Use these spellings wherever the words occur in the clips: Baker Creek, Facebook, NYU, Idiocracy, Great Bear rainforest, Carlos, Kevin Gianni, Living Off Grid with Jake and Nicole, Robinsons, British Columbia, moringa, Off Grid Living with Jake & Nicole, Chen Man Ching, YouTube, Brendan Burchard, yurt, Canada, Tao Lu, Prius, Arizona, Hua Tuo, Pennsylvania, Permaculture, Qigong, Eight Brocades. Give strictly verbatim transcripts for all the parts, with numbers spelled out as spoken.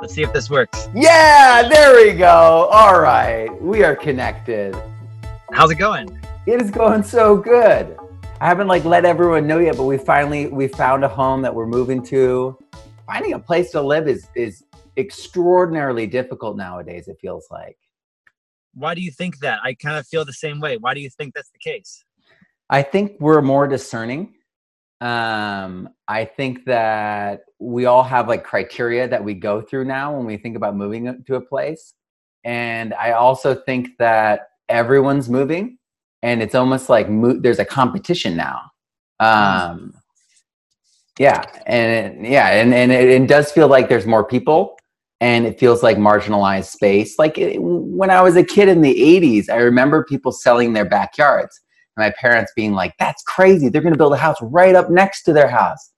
Let's see if this works. Yeah, there we go. All right. We are connected. How's it going? It is going so good. I haven't like let everyone know yet, but we finally, we found a home that we're moving to. Finding a place to live is, is extraordinarily difficult nowadays, it feels like. Why do you think that? I kind of feel the same way. Why do you think that's the case? I think we're more discerning. Um, I think that we all have like criteria that we go through now when we think about moving to a place. And I also think that everyone's moving and it's almost like mo- there's a competition now. Um, yeah. And it, yeah. And, and it, it does feel like there's more people and it feels like marginalized space. Like it, when I was a kid in the eighties, I remember people selling their backyards. My parents being like, that's crazy. They're going to build a house right up next to their house.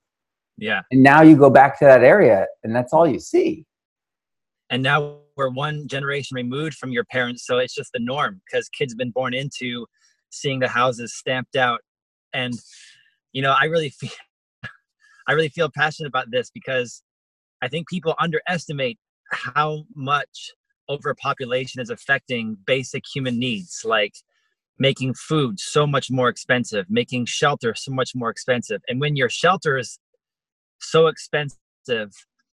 Yeah. And now you go back to that area and that's all you see. And now we're one generation removed from your parents. So it's just the norm because kids have been born into seeing the houses stamped out. And, you know, I really feel, I really feel passionate about this because I think people underestimate how much overpopulation is affecting basic human needs. Like, making food so much more expensive, making shelter so much more expensive. And when your shelter is so expensive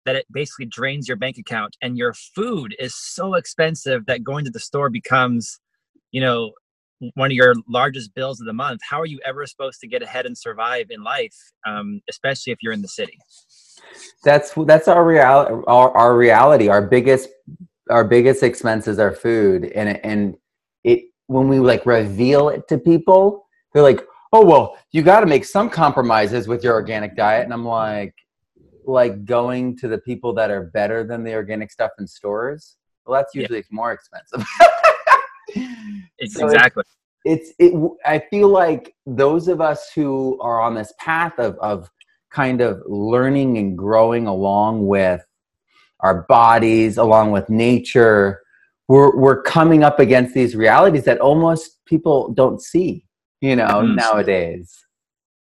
that it basically drains your bank account and your food is so expensive that going to the store becomes, you know, one of your largest bills of the month, how are you ever supposed to get ahead and survive in life, um, especially if you're in the city? That's that's our, reali- our, our reality. Our biggest our biggest expenses are food. And and it when we like reveal it to people, they're like, oh, well, you got to make some compromises with your organic diet. And I'm like, like going to the people that are better than the organic stuff in stores. Well, that's usually yeah. more expensive. It's so exactly. It's, it's, it, I feel like those of us who are on this path of, of kind of learning and growing along with our bodies, along with nature, We're we're coming up against these realities that almost people don't see, you know, mm-hmm. nowadays.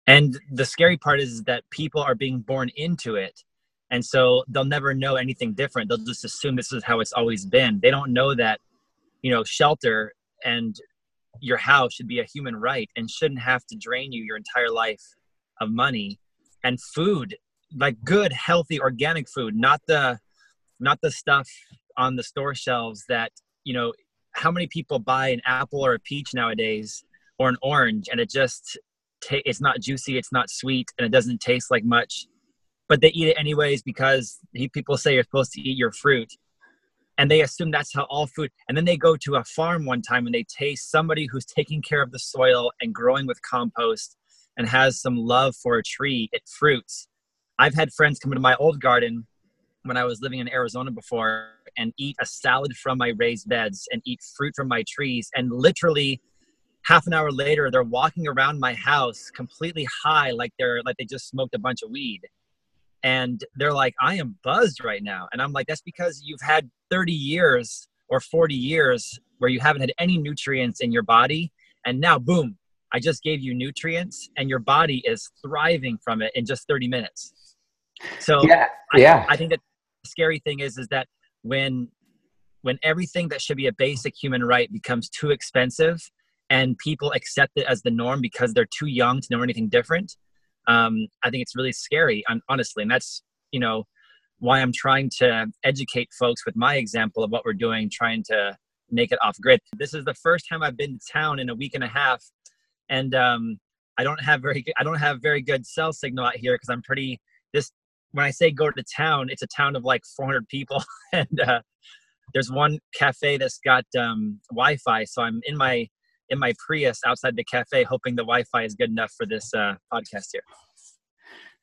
And the scary part is that people are being born into it. And so they'll never know anything different. They'll just assume this is how it's always been. They don't know that, you know, shelter and your house should be a human right and shouldn't have to drain you your entire life of money. And food, like good, healthy, organic food, not the not the stuff on the store shelves that, you know, how many people buy an apple or a peach nowadays or an orange and it just, ta- it's not juicy, it's not sweet, and it doesn't taste like much, but they eat it anyways because people say you're supposed to eat your fruit and they assume that's how all food, and then they go to a farm one time and they taste somebody who's taking care of the soil and growing with compost and has some love for a tree, it fruits. I've had friends come into my old garden when I was living in Arizona before and eat a salad from my raised beds and eat fruit from my trees. And literally half an hour later, they're walking around my house completely high, like they're like they just smoked a bunch of weed. And they're like, I am buzzed right now. And I'm like, that's because you've had thirty years or forty years where you haven't had any nutrients in your body. And now, boom, I just gave you nutrients and your body is thriving from it in just thirty minutes. So yeah, yeah. I, I think that the scary thing is, is that when, when everything that should be a basic human right becomes too expensive and people accept it as the norm because they're too young to know anything different. Um, I think it's really scary, honestly. And that's, you know, why I'm trying to educate folks with my example of what we're doing, trying to make it off grid. This is the first time I've been to town in a week and a half. And, um, I don't have very, I don't have very good cell signal out here because I'm pretty, this, when I say go to town, it's a town of like four hundred people. And uh, there's one cafe that's got um, Wi-Fi. So I'm in my in my Prius outside the cafe, hoping the Wi-Fi is good enough for this uh, podcast here.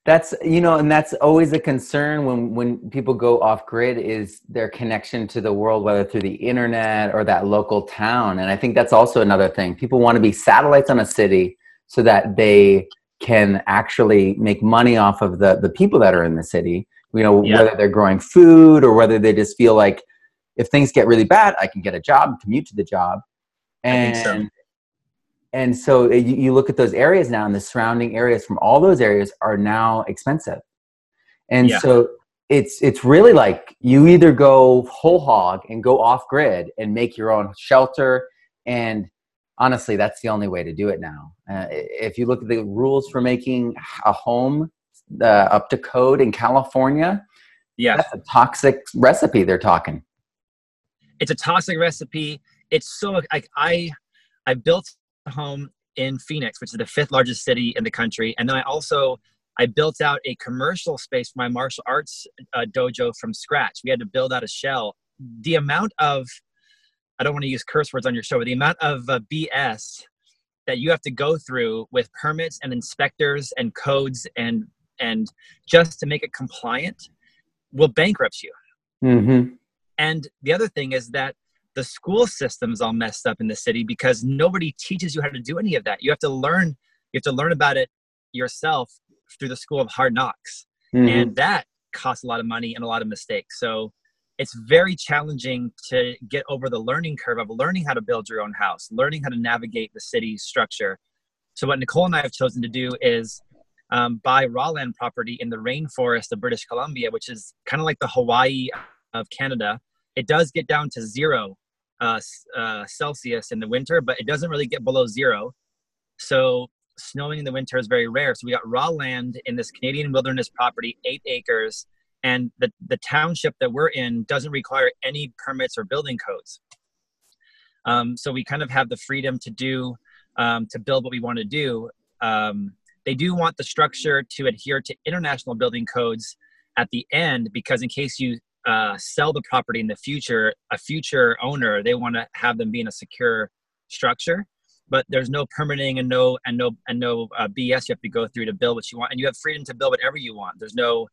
That's, you know, and that's always a concern when, when people go off grid is their connection to the world, whether through the internet or that local town. And I think that's also another thing. People want to be satellites on a city so that they can actually make money off of the, the people that are in the city, you know, yeah. whether they're growing food or whether they just feel like if things get really bad, I can get a job, commute to the job. And I think so. And so you, you look at those areas now, and the surrounding areas from all those areas are now expensive. And yeah. so it's it's really like you either go whole hog and go off grid and make your own shelter. And honestly, that's the only way to do it now. Uh, if you look at the rules for making a home uh, up to code in California, yeah, that's a toxic recipe they're talking. It's a toxic recipe. It's so like I I built a home in Phoenix, which is the fifth largest city in the country, and then I also I built out a commercial space for my martial arts uh, dojo from scratch. We had to build out a shell. The amount of, I don't want to use curse words on your show, but the amount of uh, B S that you have to go through with permits and inspectors and codes and and just to make it compliant will bankrupt you. Mm-hmm. And the other thing is that the school system's all messed up in the city because nobody teaches you how to do any of that. You have to learn, you have to learn about it yourself through the school of hard knocks. Mm-hmm. And that costs a lot of money and a lot of mistakes. So it's very challenging to get over the learning curve of learning how to build your own house, learning how to navigate the city structure. So what Nicole and I have chosen to do is um, buy raw land property in the rainforest of British Columbia, which is kind of like the Hawaii of Canada. It does get down to zero uh, uh, Celsius in the winter, but it doesn't really get below zero. So snowing in the winter is very rare. So we got raw land in this Canadian wilderness property, eight acres. And the, the township that we're in doesn't require any permits or building codes. Um, so we kind of have the freedom to do, um, to build what we want to do. Um, they do want the structure to adhere to international building codes at the end, because in case you uh, sell the property in the future, a future owner, they want to have them be in a secure structure. But there's no permitting and no and no and no uh, B S you have to go through to build what you want, and you have freedom to build whatever you want. There's no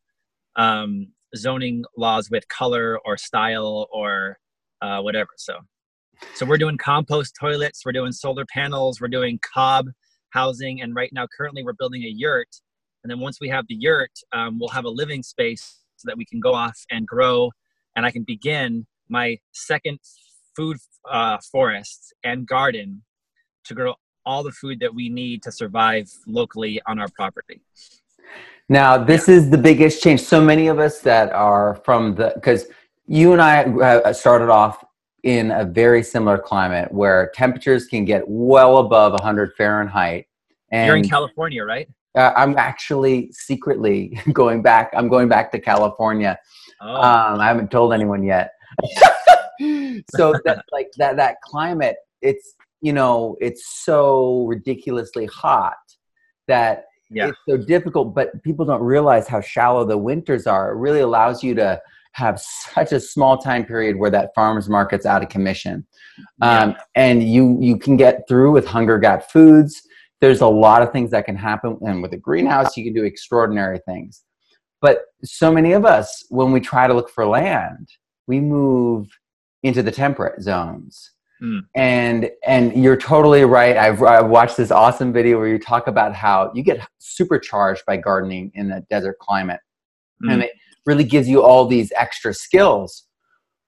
um, zoning laws with color or style or uh, whatever. So, so we're doing compost toilets, we're doing solar panels, we're doing cob housing, and right now, currently, we're building a yurt. And then once we have the yurt, um, we'll have a living space so that we can go off and grow, and I can begin my second food uh, forest and garden to grow all the food that we need to survive locally on our property. Now, this yeah. is the biggest change. So many of us that are from the, because you and I started off in a very similar climate where temperatures can get well above one hundred Fahrenheit. And you're in California, right? Uh, I'm actually secretly going back. I'm going back to California. Oh. Um, I haven't told anyone yet. So that's like that, that climate, it's, you know, it's so ridiculously hot that yeah. it's so difficult, but people don't realize how shallow the winters are. It really allows you to have such a small time period where that farmer's market's out of commission. Um, yeah. And you, you can get through with hunger gut foods. There's a lot of things that can happen. And with a greenhouse, you can do extraordinary things. But so many of us, when we try to look for land, we move into the temperate zones. Mm. And and you're totally right. I've, I've watched this awesome video where you talk about how you get supercharged by gardening in a desert climate. Mm. And it really gives you all these extra skills.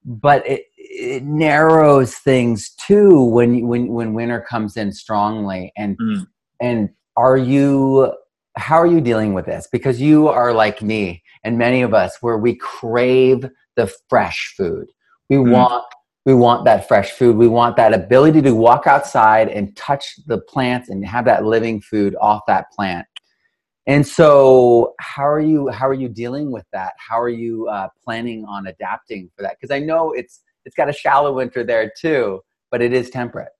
But it, it narrows things too when when when winter comes in strongly. And mm. and are you how are you dealing with this? Because you are like me and many of us where we crave the fresh food. We mm. want We want that fresh food. We want that ability to walk outside and touch the plants and have that living food off that plant. And so how are you, how are you dealing with that? How are you uh, planning on adapting for that? Because I know it's it's got a shallow winter there too, but it is temperate.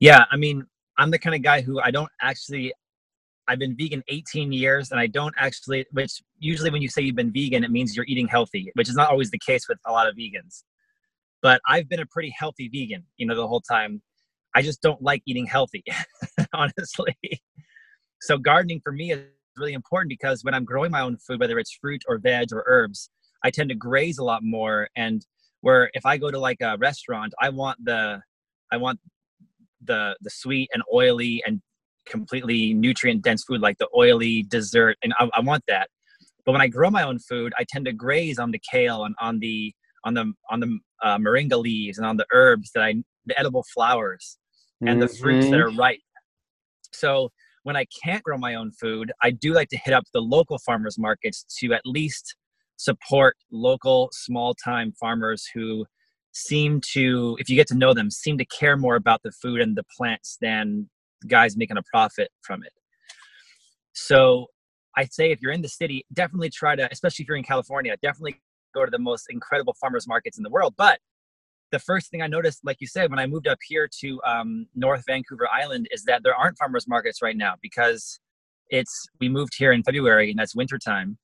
Yeah, I mean, I'm the kind of guy who I don't actually, I've been vegan eighteen years and I don't actually, which usually when you say you've been vegan, it means you're eating healthy, which is not always the case with a lot of vegans. But I've been a pretty healthy vegan, you know, the whole time. I just don't like eating healthy, honestly. So gardening for me is really important because when I'm growing my own food, whether it's fruit or veg or herbs, I tend to graze a lot more. And where if I go to like a restaurant, I want the, I want the the sweet and oily and completely nutrient dense food, like the oily dessert, and I, I want that. But when I grow my own food, I tend to graze on the kale and on the on the on the uh, moringa leaves and on the herbs that I the edible flowers and mm-hmm. the fruits that are ripe. So when I can't grow my own food, I do like to hit up the local farmers markets to at least support local small-time farmers who seem to, if you get to know them, seem to care more about the food and the plants than guys making a profit from it. So I'd say if you're in the city, definitely try to, especially if you're in California, definitely go to the most incredible farmers markets in the world. But the first thing I noticed, like you said, when I moved up here to um, North Vancouver Island, is that there aren't farmers markets right now because it's, we moved here in February and that's wintertime.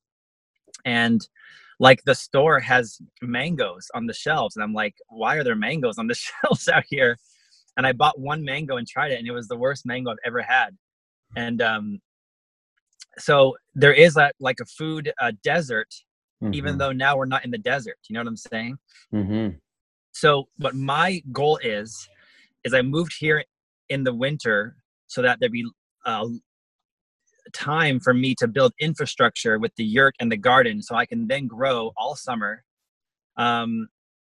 And like the store has mangoes on the shelves. And I'm like, why are there mangoes on the shelves out here? And I bought one mango and tried it, and it was the worst mango I've ever had. And um, so there is a, like a food uh, desert, mm-hmm. even though now we're not in the desert. You know what I'm saying? Mm-hmm. So what my goal is, is I moved here in the winter so that there'd be uh, time for me to build infrastructure with the yurt and the garden so I can then grow all summer um,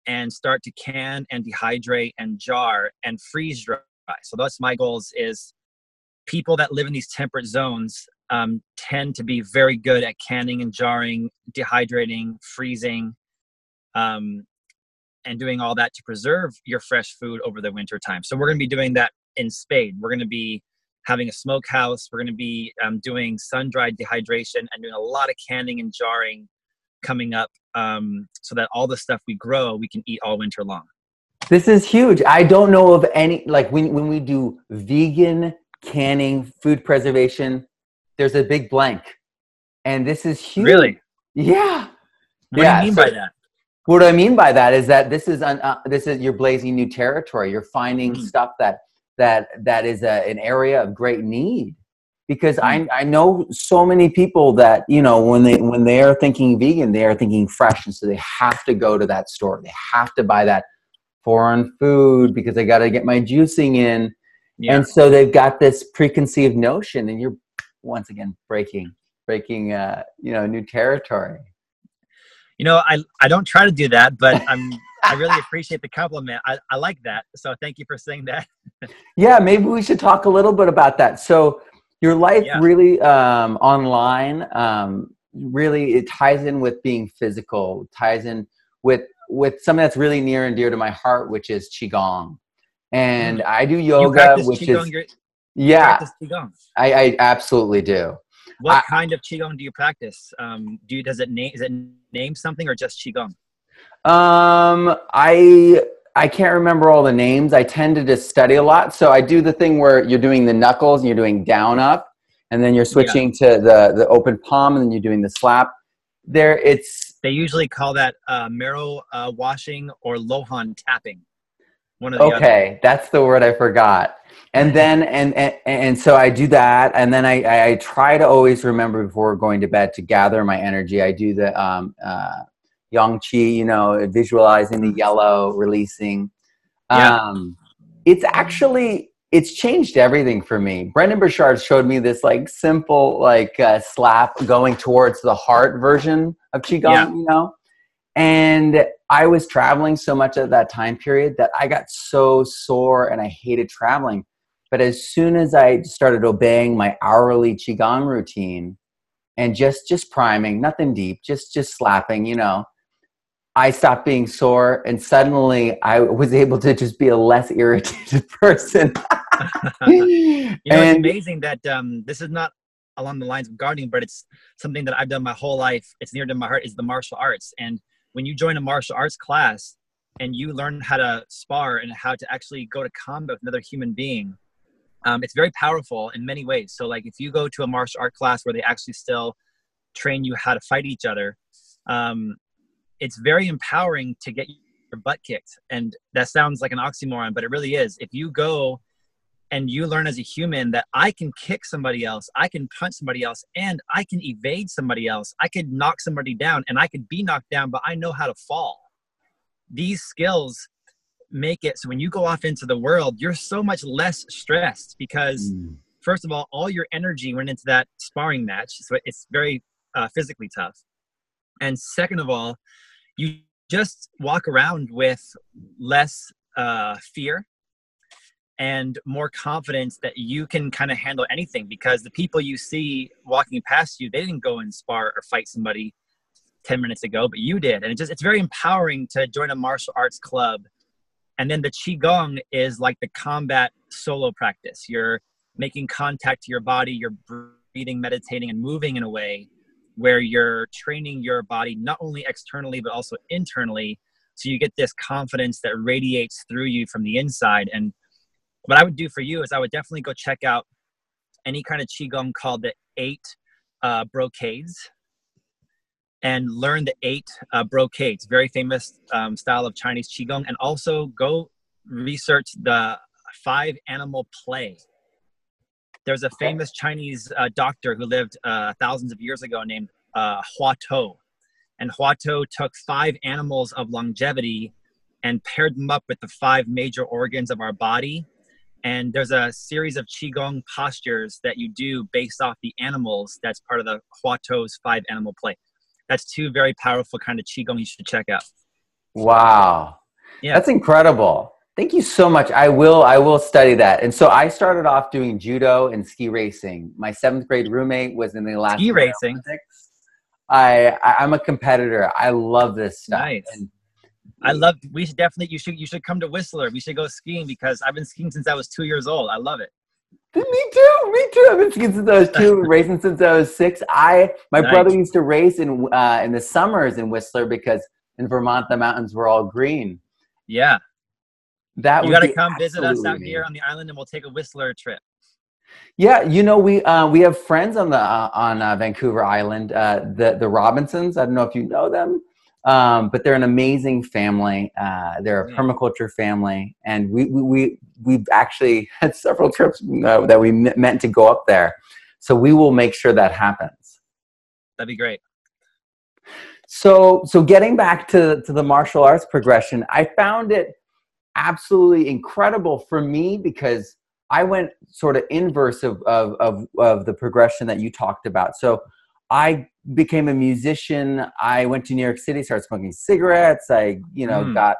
and start to can and dehydrate and jar and freeze dry. So that's my goals is people that live in these temperate zones um, tend to be very good at canning and jarring, dehydrating, freezing, um, and doing all that to preserve your fresh food over the winter time. So we're going to be doing that in spade. We're going to be having a smokehouse. We're going to be um, doing sun-dried dehydration and doing a lot of canning and jarring coming up um, so that all the stuff we grow, we can eat all winter long. This is huge. I don't know of any, like when, when we do vegan canning, food preservation, there's a big blank. And this is huge. Really? Yeah. What yeah. do you mean so, by that? What I mean by that is that this is, un, uh, this is you're blazing new territory. You're finding mm-hmm. stuff that, that that is a, an area of great need, because I I know so many people that, you know, when they when they are thinking vegan, they are thinking fresh, and so they have to go to that store, they have to buy that foreign food because I got to get my juicing in, yeah. and so they've got this preconceived notion, and you're once again breaking breaking uh, you know, new territory. You know, I I don't try to do that, but I'm. I really appreciate the compliment. I, I like that. So thank you for saying that. Yeah, maybe we should talk a little bit about that. So your life yeah. really um, online, um, really it ties in with being physical, ties in with with something that's really near and dear to my heart, which is Qigong. And mm-hmm. I do yoga, which Qigong, is... Yeah, Qigong. I, I absolutely do. What I, kind of Qigong do you practice? Um, do you, does it name, is it name something or just Qigong? Um, I, I can't remember all the names. I tend to just study a lot. So I do the thing where you're doing the knuckles and you're doing down up, and then you're switching yeah. to the, the open palm, and then you're doing the slap there. It's, they usually call that, uh, marrow, uh, washing or lohan tapping. One of the okay. Other. That's the word I forgot. And then, and, and, and so I do that. And then I, I try to always remember before going to bed to gather my energy. I do the, um, uh, yang chi, you know, visualizing the yellow, releasing. Yeah. Um, it's actually, it's changed everything for me. Brendan Burchard showed me this like simple, like uh, slap going towards the heart version of Qigong, yeah. you know? And I was traveling so much at that time period that I got so sore and I hated traveling. But as soon as I started obeying my hourly Qigong routine and just, just priming, nothing deep, just, just slapping, you know, I stopped being sore, and suddenly I was able to just be a less irritated person. You know, and, it's amazing that um, this is not along the lines of gardening, but it's something that I've done my whole life. It's near to my heart, is the martial arts. And when you join a martial arts class and you learn how to spar and how to actually go to combat with another human being, um, it's very powerful in many ways. So like if you go to a martial art class where they actually still train you how to fight each other, um, it's very empowering to get your butt kicked. And that sounds like an oxymoron, but it really is. If you go and you learn as a human that I can kick somebody else, I can punch somebody else, and I can evade somebody else, I could knock somebody down and I could be knocked down, but I know how to fall. These skills make it so when you go off into the world, you're so much less stressed because mm. first of all, all your energy went into that sparring match. So it's very uh, physically tough. And second of all, you just walk around with less uh, fear. and more confidence that you can kind of handle anything, because the people you see walking past you, they didn't go and spar or fight somebody ten minutes ago, but you did. And it just, it's very empowering to join a martial arts club. And then the Qigong is like the combat solo practice. You're making contact to your body, you're breathing, meditating, and moving in a way where you're training your body, not only externally, but also internally. So you get this confidence that radiates through you from the inside. And what I would do for you is I would definitely go check out any kind of Qigong called the Eight uh, Brocades, and learn the Eight uh, Brocades, very famous um, style of Chinese Qigong. And also go research the Five Animal Play. There's a famous Chinese uh, doctor who lived uh, thousands of years ago named uh, Hua Tuo. And Hua Tuo took five animals of longevity and paired them up with the five major organs of our body. And there's a series of Qigong postures that you do based off the animals. That's part of the Hua Tuo's Five Animal Play. That's two very powerful kind of Qigong you should check out. Wow. Yeah. That's incredible. Thank you so much. I will, I will study that. And so I started off doing judo and ski racing. My seventh grade roommate was in the last ski racing. Olympics. I, I, I'm a competitor. I love this stuff. Nice. And I love, we should definitely, you should, you should come to Whistler. We should go skiing, because I've been skiing since I was two years old. I love it. Me too, me too. I've been skiing since I was two, racing since I was six. I, my nice. brother used to race in, uh, in the summers in Whistler, because in Vermont, the mountains were all green. Yeah. That you got to come visit us out here on the island, and we'll take a Whistler trip. Yeah, you know, we uh, we have friends on the uh, on uh, Vancouver Island, uh, the the Robinsons. I don't know if you know them, um, but they're an amazing family. Uh, they're a yeah. permaculture family, and we we we we've actually had several trips uh, that we m- meant to go up there. So we will make sure that happens. That'd be great. So so getting back to to the martial arts progression, I found it absolutely incredible for me, because I went sort of inverse of, of of of the progression that you talked about. So I became a musician. I went to New York City, started smoking cigarettes. I, you know, mm. got,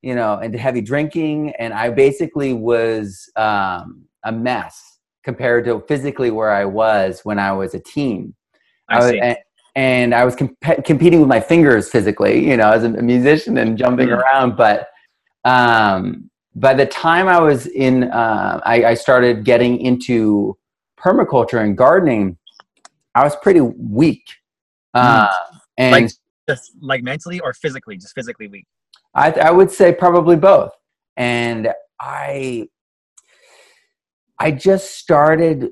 you know, into heavy drinking, and I basically was um, a mess compared to physically where I was when I was a teen. I, I was, see. And, and I was comp- competing with my fingers physically, you know, as a musician and jumping mm. around, but. Um, by the time I was in, uh, I, I started getting into permaculture and gardening, I was pretty weak. Uh, and like, just like mentally or physically, just physically weak? I, I would say probably both. And I, I just started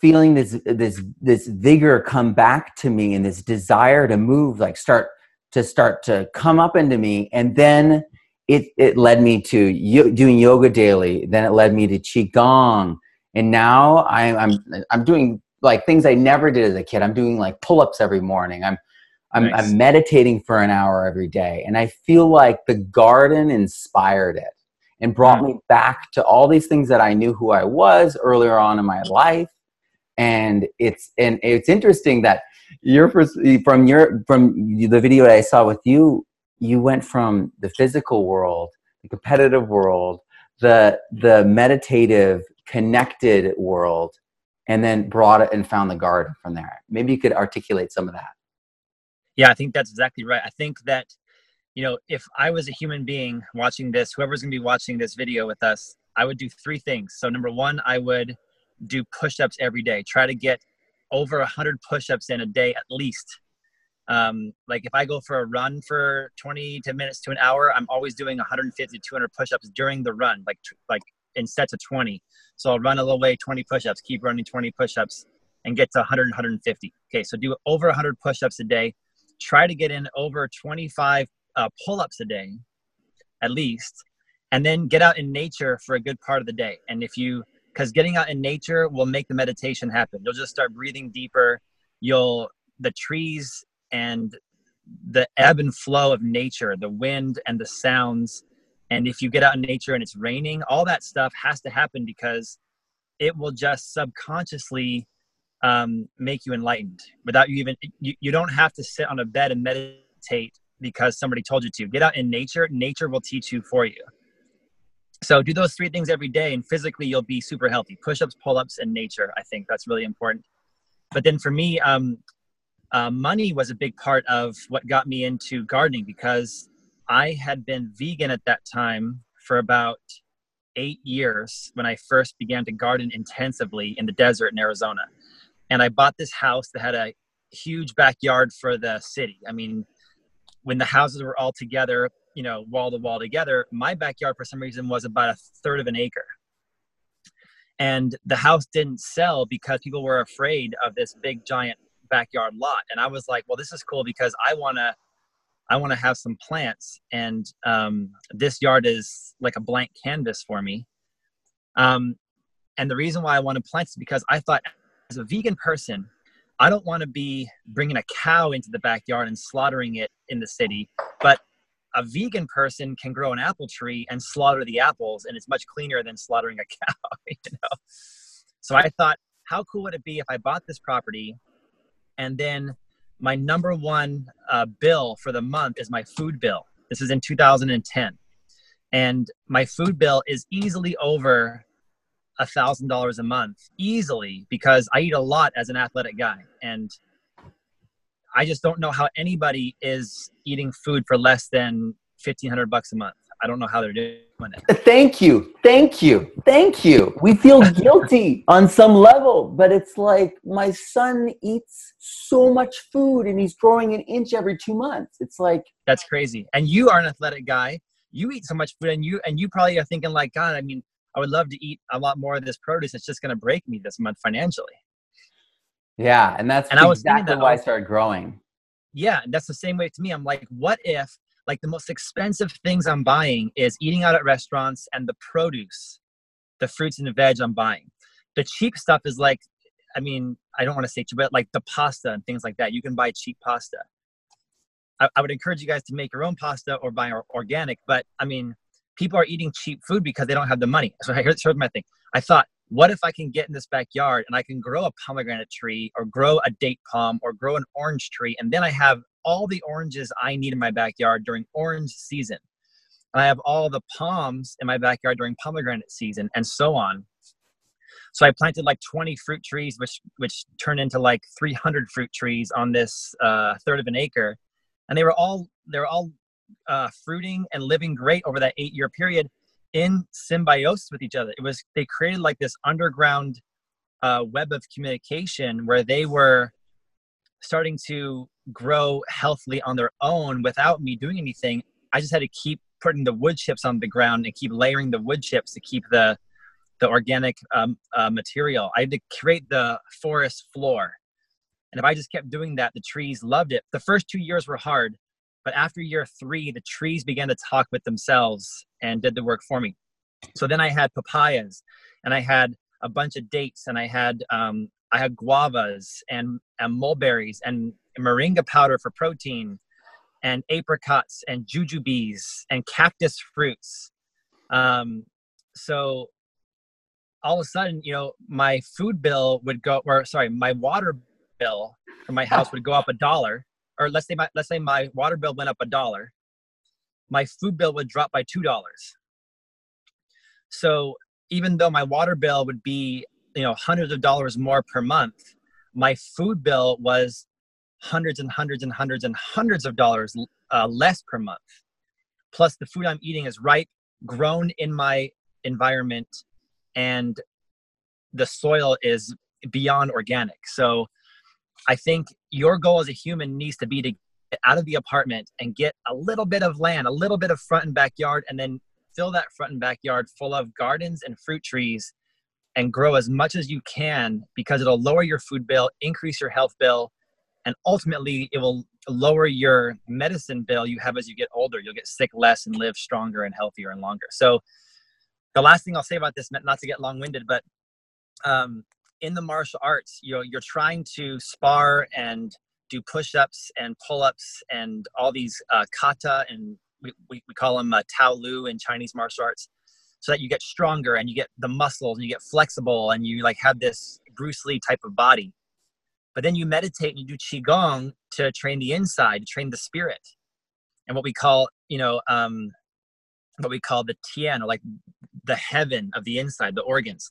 feeling this, this, this vigor come back to me, and this desire to move, like start to start to come up into me. And then It it led me to yo- doing yoga daily. Then it led me to Qigong, and now I'm I'm I'm doing like things I never did as a kid. I'm doing like pull-ups every morning. I'm I'm, nice. I'm meditating for an hour every day, and I feel like the garden inspired it and brought wow. me back to all these things that I knew who I was earlier on in my life. And it's and it's interesting that you're from your from the video that I saw with you. You went from the physical world, the competitive world, the the meditative, connected world, and then brought it and found the garden from there. Maybe you could articulate some of that. Yeah, I think that's exactly right. I think that, you know, if I was a human being watching this, whoever's going to be watching this video with us, I would do three things. So number one, I would do push-ups every day. Try to get over one hundred push-ups in a day at least. Um, like if I go for a run for twenty to minutes to an hour, I'm always doing one hundred fifty, two hundred push-ups during the run, like, like in sets of twenty. So I'll run a little way, twenty push-ups, keep running twenty push-ups, and get to one hundred, one hundred fifty. Okay. So do over one hundred push-ups a day, try to get in over twenty-five uh, pull-ups a day at least, and then get out in nature for a good part of the day. And if you, cause getting out in nature will make the meditation happen. You'll just start breathing deeper. You'll, the trees, and the ebb and flow of nature, the wind and the sounds. And if you get out in nature and it's raining, all that stuff has to happen, because it will just subconsciously um, make you enlightened without you even, you, you don't have to sit on a bed and meditate because somebody told you to. Get out in nature. Nature will teach you for you. So do those three things every day and physically you'll be super healthy. Push-ups, pull-ups, and nature. I think that's really important. But then for me, um, uh, money was a big part of what got me into gardening, because I had been vegan at that time for about eight years when I first began to garden intensively in the desert in Arizona. And I bought this house that had a huge backyard for the city. I mean, when the houses were all together, you know, wall to wall together, my backyard for some reason was about a third of an acre. And the house didn't sell because people were afraid of this big giant backyard lot. And I was like, well, this is cool because I want to, I want to have some plants. And um, this yard is like a blank canvas for me. Um, and the reason why I wanted plants is because I thought, as a vegan person, I don't want to be bringing a cow into the backyard and slaughtering it in the city, but a vegan person can grow an apple tree and slaughter the apples, and it's much cleaner than slaughtering a cow. You know? So I thought, how cool would it be if I bought this property and then my number one uh, bill for the month is my food bill. This is in two thousand ten. And my food bill is easily over a thousand dollars a month, easily, because I eat a lot as an athletic guy. And I just don't know how anybody is eating food for less than fifteen hundred bucks a month. I don't know how they're doing it. Thank you. Thank you. Thank you. We feel guilty on some level, but it's like my son eats so much food and he's growing an inch every two months. It's like, that's crazy. And you are an athletic guy. You eat so much food, and you, and you probably are thinking like, God, I mean, I would love to eat a lot more of this produce. It's just going to break me this month financially. Yeah. And that's and exactly I that, why I started growing. Yeah. And that's the same way to me. I'm like, what if like the most expensive things I'm buying is eating out at restaurants and the produce, the fruits and the veg I'm buying. The cheap stuff is like, I mean, I don't want to say cheap, but like the pasta and things like that. You can buy cheap pasta. I, I would encourage you guys to make your own pasta or buy organic, but I mean, people are eating cheap food because they don't have the money. So here's my thing. I thought, what if I can get in this backyard and I can grow a pomegranate tree or grow a date palm or grow an orange tree? And then I have all the oranges I need in my backyard during orange season. And I have all the palms in my backyard during pomegranate season, and so on. So I planted like twenty fruit trees, which, which turned into like three hundred fruit trees on this uh, third of an acre. And they were all, they were all, Uh, fruiting and living great over that eight year period in symbiosis with each other. It was, they created like this underground uh, web of communication where they were starting to grow healthily on their own without me doing anything. I just had to keep putting the wood chips on the ground and keep layering the wood chips to keep the, the organic um, uh, material. I had to create the forest floor. And if I just kept doing that, the trees loved it. The first two years were hard. But after year three, the trees began to talk with themselves and did the work for me. So then I had papayas, and I had a bunch of dates, and I had um, I had guavas and, and mulberries and moringa powder for protein and apricots and jujubes and cactus fruits. Um, so all of a sudden, you know, my food bill would go, or sorry, my water bill for my house would go up a dollar. Or let's say my let's say my water bill went up a dollar, my food bill would drop by two dollars. So even though my water bill would be, you know, hundreds of dollars more per month, my food bill was hundreds and hundreds and hundreds and hundreds of dollars uh, less per month. Plus, the food I'm eating is ripe, grown in my environment, and the soil is beyond organic. So I think your goal as a human needs to be to get out of the apartment and get a little bit of land, a little bit of front and backyard, and then fill that front and backyard full of gardens and fruit trees and grow as much as you can, because it'll lower your food bill, increase your health bill, and ultimately it will lower your medicine bill you have as you get older. You'll get sick less and live stronger and healthier and longer. So the last thing I'll say about this, not to get long-winded, but um, in the martial arts, you know, you're trying to spar and do push-ups and pull-ups and all these uh, kata, and we, we, we call them uh, Tao Lu in Chinese martial arts, so that you get stronger and you get the muscles and you get flexible and you like have this Bruce Lee type of body. But then you meditate and you do Qigong to train the inside, to train the spirit, and what we call, you know, um, what we call the Tian, or like the heaven of the inside, the organs.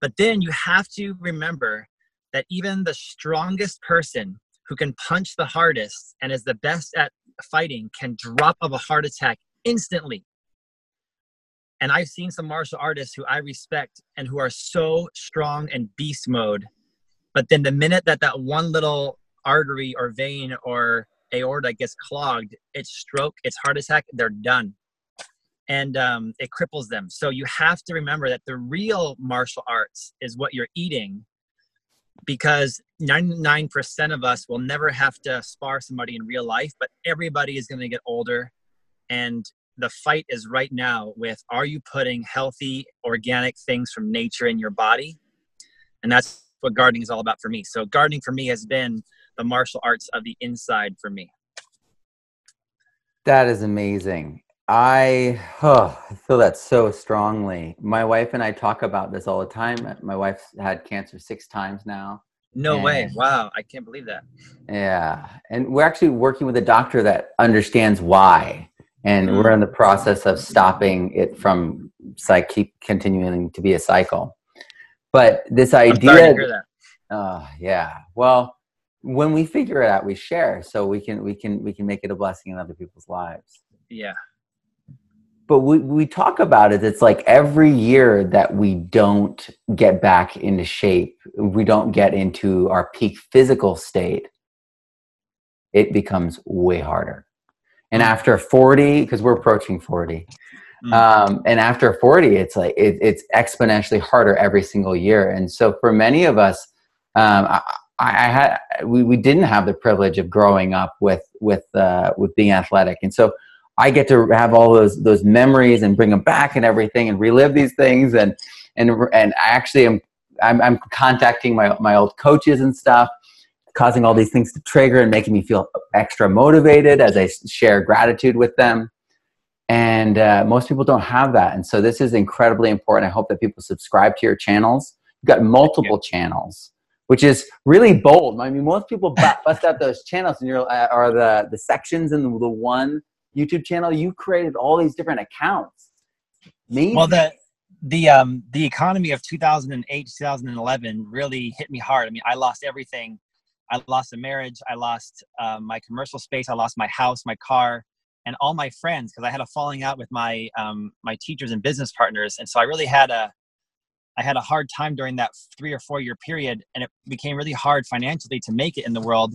But then you have to remember that even the strongest person who can punch the hardest and is the best at fighting can drop of a heart attack instantly. And I've seen some martial artists who I respect and who are so strong and beast mode. But then the minute that that one little artery or vein or aorta gets clogged, it's stroke, it's heart attack, they're done. And um, it cripples them. So you have to remember that the real martial arts is what you're eating, because ninety-nine percent of us will never have to spar somebody in real life, but everybody is going to get older. And the fight is right now with, are you putting healthy, organic things from nature in your body? And that's what gardening is all about for me. So gardening for me has been the martial arts of the inside for me. That is amazing. I, oh, I feel that so strongly. My wife and I talk about this all the time. My wife's had cancer six times now. No and, way. Wow. I can't believe that. Yeah. And we're actually working with a doctor that understands why. And mm-hmm. we're in the process of stopping it from psych- keep continuing to be a cycle. But this idea. I'm sorry to hear that. Uh, yeah. Well, when we figure it out, we share. So we can, we can, we can make it a blessing in other people's lives. Yeah. But we, we talk about it, it's like every year that we don't get back into shape, we don't get into our peak physical state, it becomes way harder. And after forty, because we're approaching forty, mm-hmm. um, and after forty, it's like it, it's exponentially harder every single year. And so for many of us, um, I, I had we, we didn't have the privilege of growing up with with uh, with being athletic, and so I get to have all those those memories and bring them back and everything and relive these things, and and and I actually am I'm, I'm contacting my my old coaches and stuff, causing all these things to trigger and making me feel extra motivated as I share gratitude with them. And uh, most people don't have that, and so this is incredibly important. I hope that people subscribe to your channels. You've got multiple channels, which is really bold. I mean, most people bust out those channels and you're uh, are the the sections and the, the one YouTube channel. You created all these different accounts. Maybe. Well, the the um the economy of two thousand eight, two thousand eleven really hit me hard. I mean, I lost everything. I lost a marriage. I lost uh, my commercial space. I lost my house, my car, and all my friends because I had a falling out with my um my teachers and business partners. And so I really had a I had a hard time during that three or four year period, and it became really hard financially to make it in the world.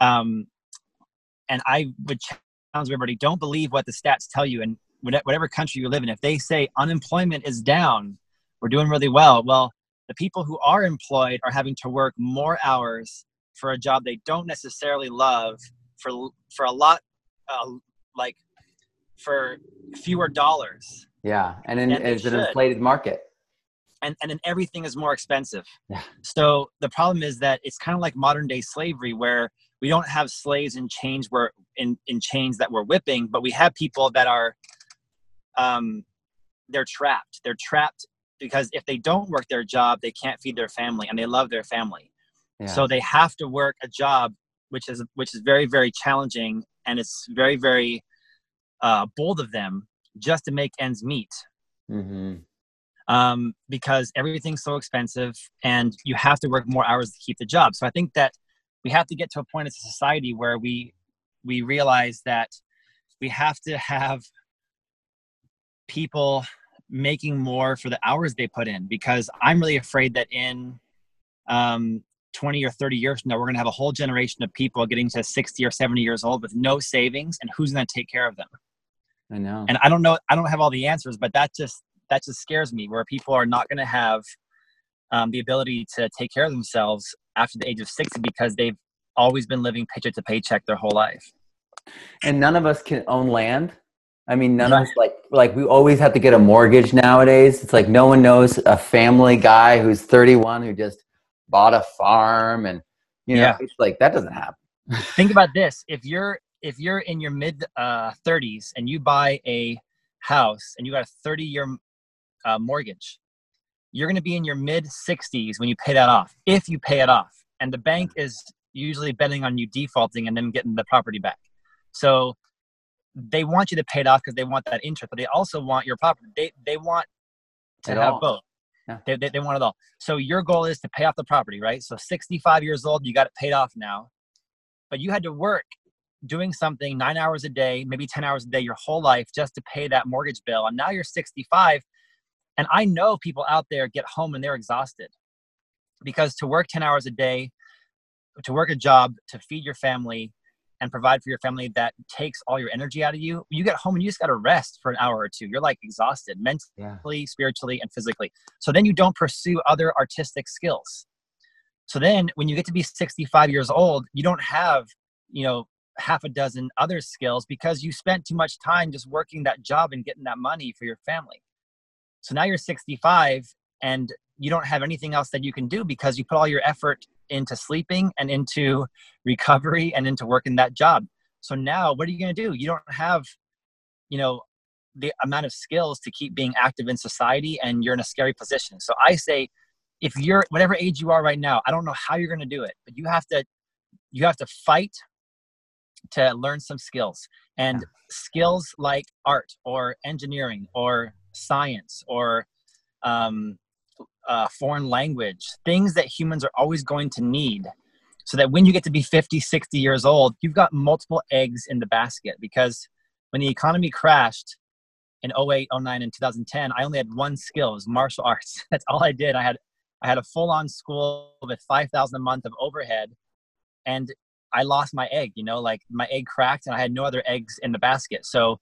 Um, and I would. Ch- Everybody, don't believe what the stats tell you. And whatever country you live in, if they say unemployment is down, we're doing really well. Well, the people who are employed are having to work more hours for a job they don't necessarily love for for a lot, uh, like for fewer dollars. Yeah, and in, it's an inflated market, and and then everything is more expensive. Yeah. So the problem is that it's kind of like modern day slavery, where we don't have slaves in chains where in, in chains that we're whipping, but we have people that are, um, they're trapped. They're trapped because if they don't work their job, they can't feed their family, and they love their family. Yeah. So they have to work a job, which is, which is very, very challenging. And it's very, very, uh, bold of them just to make ends meet. Mm-hmm. Um, because everything's so expensive and you have to work more hours to keep the job. So I think that we have to get to a point as a society where we we realize that we have to have people making more for the hours they put in, because I'm really afraid that in um, twenty or thirty years from now, we're going to have a whole generation of people getting to sixty or seventy years old with no savings, and who's going to take care of them? I know. And I don't know. I don't have all the answers, but that just that just scares me, where people are not going to have um, the ability to take care of themselves after the age of sixty, because they've always been living paycheck to paycheck their whole life. And none of us can own land. I mean, none yeah. of us like, like we always have to get a mortgage nowadays. It's like, no one knows a family guy who's thirty-one, who just bought a farm, and you know, yeah. it's like, that doesn't happen. Think about this. If you're, if you're in your mid uh, thirties and you buy a house and you got a thirty year uh, mortgage, you're going to be in your mid sixties when you pay that off, if you pay it off. And the bank is usually betting on you defaulting and then getting the property back. So they want you to pay it off because they want that interest, but they also want your property. They they want to have all. both. Yeah. They, they, they want it all. So your goal is to pay off the property, right? So sixty-five years old, you got it paid off now, but you had to work doing something nine hours a day, maybe ten hours a day, your whole life just to pay that mortgage bill. And now you're sixty-five. And I know people out there get home and they're exhausted, because to work ten hours a day, to work a job, to feed your family and provide for your family, that takes all your energy out of you. You get home and you just got to rest for an hour or two. You're like exhausted mentally, yeah. spiritually, and physically. So then you don't pursue other artistic skills. So then when you get to be sixty-five years old, you don't have, you know, half a dozen other skills because you spent too much time just working that job and getting that money for your family. So now you're sixty-five and you don't have anything else that you can do because you put all your effort into sleeping and into recovery and into working that job. So now what are you going to do? You don't have, you know, the amount of skills to keep being active in society, and you're in a scary position. So I say, if you're whatever age you are right now, I don't know how you're going to do it, but you have to, you have to fight to learn some skills, and yeah. skills like art or engineering or science or, um, Uh, foreign language, things that humans are always going to need, so that when you get to be fifty, sixty years old, you've got multiple eggs in the basket. Because when the economy crashed in oh eight, oh nine, and two thousand ten, I only had one skill. It was martial arts. That's all I did. I had, I had a full-on school with five thousand a month of overhead, and I lost my egg, you know, like my egg cracked and I had no other eggs in the basket. So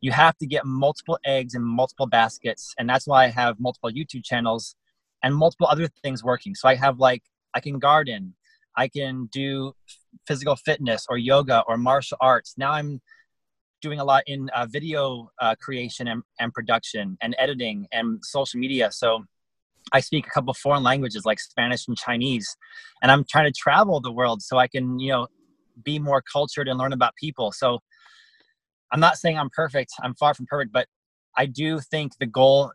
you have to get multiple eggs in multiple baskets. And that's why I have multiple YouTube channels and multiple other things working. So I have like, I can garden, I can do physical fitness or yoga or martial arts. Now I'm doing a lot in uh, video uh, creation and, and production and editing and social media. So I speak a couple of foreign languages like Spanish and Chinese, and I'm trying to travel the world so I can, you know, be more cultured and learn about people. So I'm not saying I'm perfect. I'm far from perfect, but I do think the goal,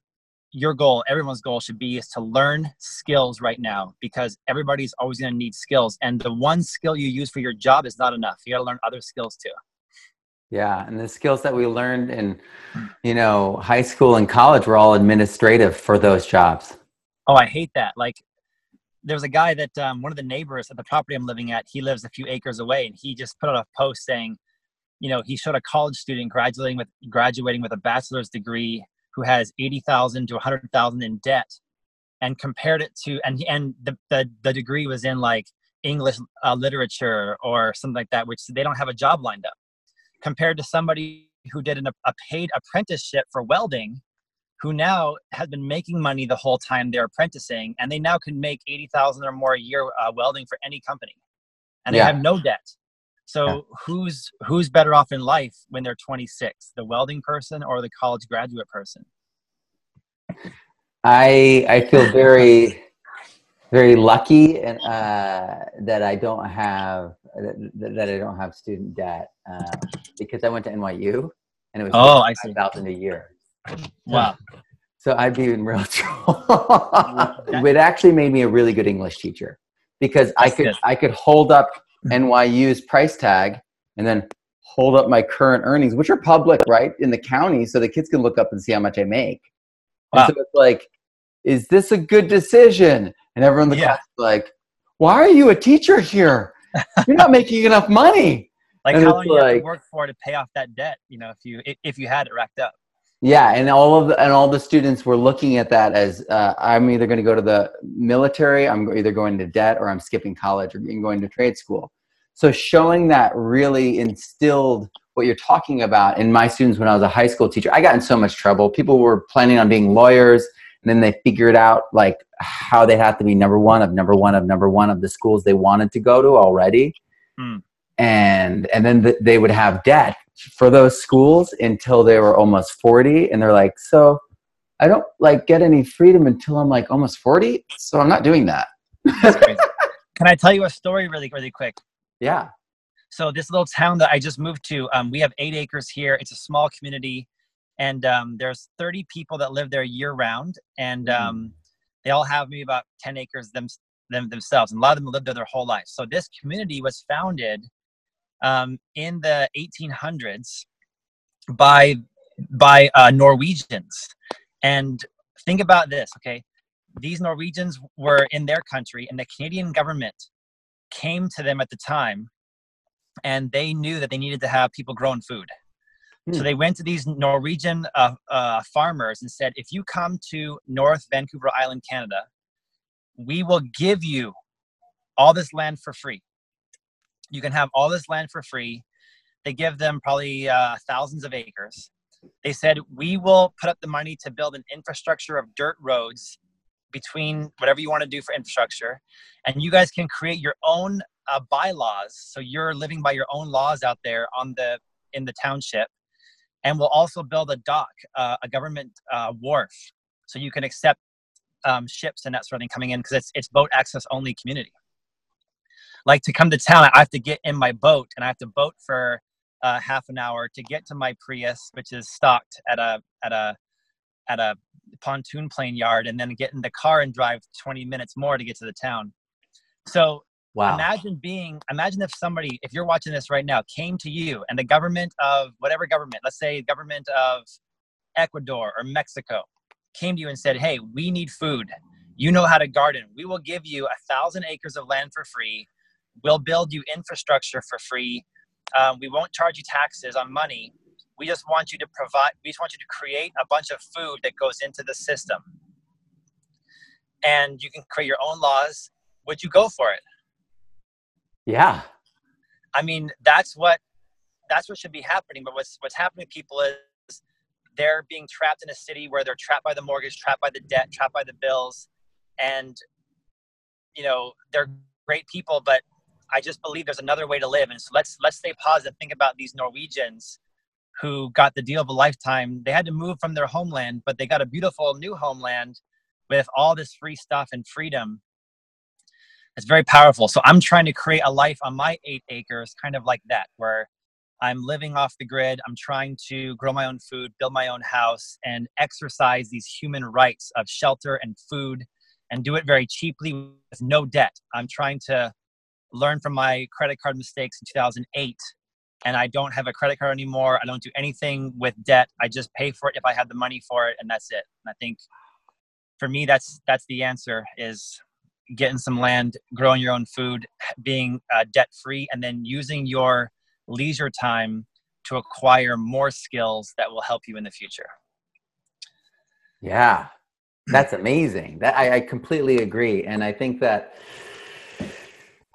your goal, everyone's goal should be is to learn skills right now, because everybody's always going to need skills. And the one skill you use for your job is not enough. You got to learn other skills too. Yeah. And the skills that we learned in, you know, high school and college were all administrative for those jobs. Oh, I hate that. Like there was a guy that um, one of the neighbors at the property I'm living at, he lives a few acres away, and he just put out a post saying, you know, he showed a college student graduating with graduating with a bachelor's degree who has eighty thousand to a hundred thousand in debt, and compared it to, and and the, the, the degree was in like English uh, literature or something like that, which they don't have a job lined up, compared to somebody who did an, a paid apprenticeship for welding, who now has been making money the whole time they're apprenticing, and they now can make eighty thousand or more a year uh, welding for any company, and they yeah. have no debt. So yeah. who's who's better off in life when they're twenty-six, the welding person or the college graduate person? I I feel very, very lucky and uh, that I don't have that, that I don't have student debt uh, because I went to N Y U and it was oh, I see. five thousand a year. Wow. So I'd be in real trouble. It actually made me a really good English teacher, because That's I could good. I could hold up N Y U's price tag and then hold up my current earnings, which are public, right, in the county, so the kids can look up and see how much I make. Wow. And so it's like, is this a good decision? And everyone in the yeah. class is like, why are you a teacher here? You're not making enough money. Like, and how long like, you have to work for to pay off that debt, you know, if you if you had it racked up. Yeah, and all of the, and all the students were looking at that as uh, I'm either going to go to the military, I'm either going to debt, or I'm skipping college or going to trade school. So showing that really instilled what you're talking about in my students when I was a high school teacher. I got in so much trouble. People were planning on being lawyers, and then they figured out like how they had to be number one of number one of number one of the schools they wanted to go to already. Mm. And and then th- they would have debt for those schools until they were almost forty. And they're like, so I don't like get any freedom until I'm like almost forty. So I'm not doing that. That's crazy. Can I tell you a story really, really quick? Yeah. So this little town that I just moved to, um, we have eight acres here. It's a small community, and um, there's thirty people that live there year round. And um, mm-hmm. they all have maybe about ten acres them, them themselves. And a lot of them lived there their whole life. So this community was founded Um, in the eighteen hundreds by by uh, Norwegians, and Think about this, okay? These Norwegians were in their country, and the Canadian government came to them at the time, and they knew that they needed to have people growing food. Hmm. So they went to these Norwegian uh, uh, farmers and said, if you come to North Vancouver Island, Canada, we will give you all this land for free. You can have all this land for free. They give them probably uh, thousands of acres. They said, we will put up the money to build an infrastructure of dirt roads between whatever you want to do for infrastructure. And you guys can create your own uh, bylaws. So you're living by your own laws out there on the in the township. And we'll also build a dock, uh, a government uh, wharf. So you can accept um, ships and that sort of thing coming in, because it's, it's boat access only community. Like, to come to town, I have to get in my boat, and I have to boat for uh, half an hour to get to my Prius, which is stocked at a at a at a pontoon plane yard, and then get in the car and drive twenty minutes more to get to the town. So wow. imagine being, imagine if somebody, if you're watching this right now, came to you, and the government of whatever government, let's say government of Ecuador or Mexico, came to you and said, hey, we need food. You know how to garden. We will give you a thousand acres of land for free. We'll build you infrastructure for free. Um, we won't charge you taxes on money. We just want you to provide, we just want you to create a bunch of food that goes into the system. And you can create your own laws. Would you go for it? Yeah. I mean, that's what, that's what should be happening. But what's, what's happening to people is they're being trapped in a city where they're trapped by the mortgage, trapped by the debt, trapped by the bills. And, you know, they're great people, but I just believe there's another way to live. And so let's, let's stay positive. Think about these Norwegians who got the deal of a lifetime. They had to move from their homeland, but they got a beautiful new homeland with all this free stuff and freedom. It's very powerful. So I'm trying to create a life on my eight acres, kind of like that, where I'm living off the grid. I'm trying to grow my own food, build my own house, and exercise these human rights of shelter and food, and do it very cheaply with no debt. I'm trying to learn from my credit card mistakes in two thousand eight, and I don't have a credit card anymore. I don't do anything with debt. I just pay for it if I have the money for it, and that's it. And I think for me, that's that's the answer, is getting some land, growing your own food, being uh, debt-free, and then using your leisure time to acquire more skills that will help you in the future. Yeah, that's amazing. That I, I completely agree. And I think that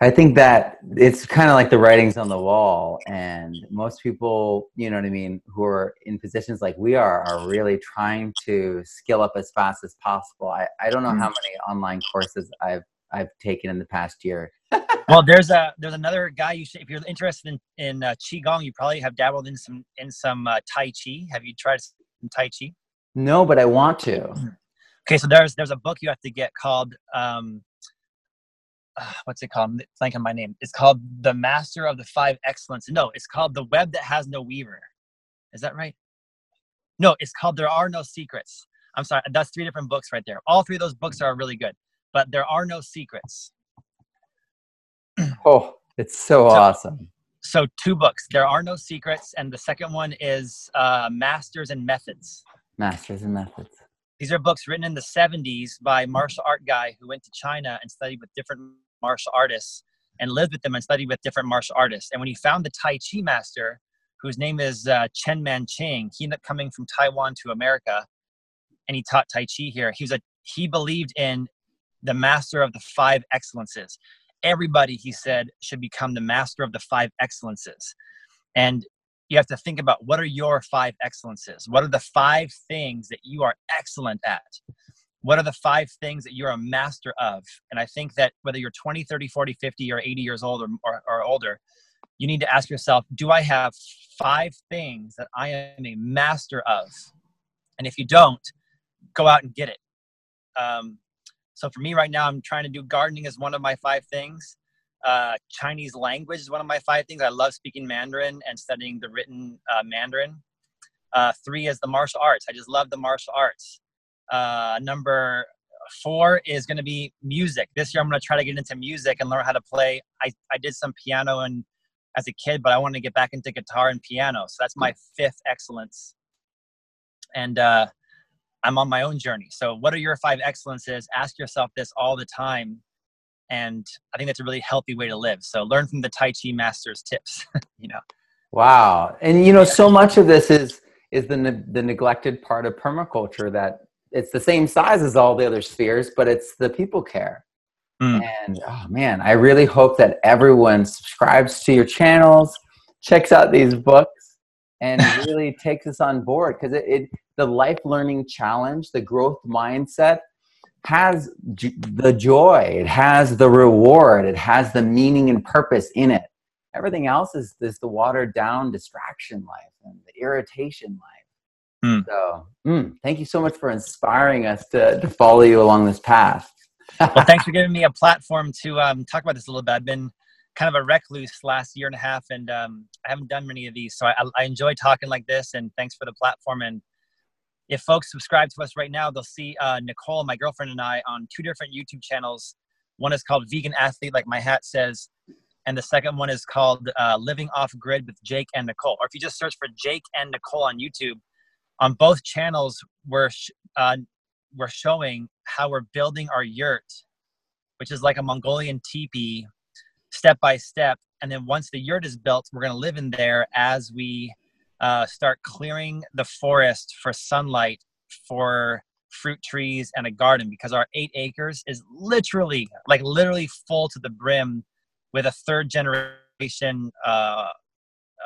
I think that it's kind of like the writing's on the wall, and most people, you know what I mean, who are in positions like we are, are really trying to scale up as fast as possible. I, I don't know how many online courses I've, I've taken in the past year. Well, there's a, there's another guy you should, if you're interested in, in uh, Qigong, you probably have dabbled in some, in some uh, Tai Chi. Have you tried some Tai Chi? No, but I want to. Okay. So there's, there's a book you have to get called, um, what's it called? It's like on my name. It's called The Master of the Five Excellence. No, it's called The Web That Has No Weaver. Is that right? No, it's called There Are No Secrets. I'm sorry. That's three different books right there. All three of those books are really good, but There Are No Secrets. Oh, it's so, so awesome. So two books, There Are No Secrets. And the second one is uh, Masters and Methods. Masters and Methods. These are books written in the seventies by martial art guy who went to China and studied with different martial artists, and lived with them and studied with different martial artists. And when he found the Tai Chi master, whose name is uh, Chen Man Ching, he ended up coming from Taiwan to America, and he taught Tai Chi here. He was a, he believed in the master of the five excellences. Everybody, he said, should become the master of the five excellences. And you have to think about, what are your five excellences? What are the five things that you are excellent at? What are the five things that you're a master of? And I think that whether you're twenty, thirty, forty, fifty, or eighty years old, or, or, or older, you need to ask yourself, do I have five things that I am a master of? And if you don't, go out and get it. Um, so for me right now, I'm trying to do gardening as one of my five things. Uh, Chinese language is one of my five things. I love speaking Mandarin and studying the written uh, Mandarin. Uh, three is the martial arts. I just love the martial arts. Uh, number four is going to be music. This year I'm going to try to get into music and learn how to play. I, I did some piano and as a kid, but I want to get back into guitar and piano. So that's my fifth excellence. And uh, I'm on my own journey. So what are your five excellences? Ask yourself this all the time. And I think that's a really healthy way to live. So learn from the Tai Chi master's tips, you know? Wow. And you know, so much of this is, is the, ne- the neglected part of permaculture, that it's the same size as all the other spheres, but it's the people care. Mm. And oh man, I really hope that everyone subscribes to your channels, checks out these books, and really takes us on board. Cause it, it, the life learning challenge, the growth mindset, has the joy, it has the reward, it has the meaning and purpose in it. Everything else is, is the watered down distraction life and the irritation life. Mm. So mm, thank you so much for inspiring us to, to follow you along this path. Well, thanks for giving me a platform to um, talk about this a little bit. I've been kind of a recluse last year and a half, and um, I haven't done many of these. So I, I enjoy talking like this, and thanks for the platform. And if folks subscribe to us right now, they'll see uh, Nicole, my girlfriend, and I on two different YouTube channels. One is called Vegan Athlete, like my hat says, and the second one is called uh, Living Off Grid with Jake and Nicole. Or if you just search for Jake and Nicole on YouTube, on both channels, we're sh- uh, we're showing how we're building our yurt, which is like a Mongolian teepee, step by step. And then once the yurt is built, we're going to live in there as we Uh, start clearing the forest for sunlight, for fruit trees and a garden, because our eight acres is literally, like literally full to the brim with a third generation uh,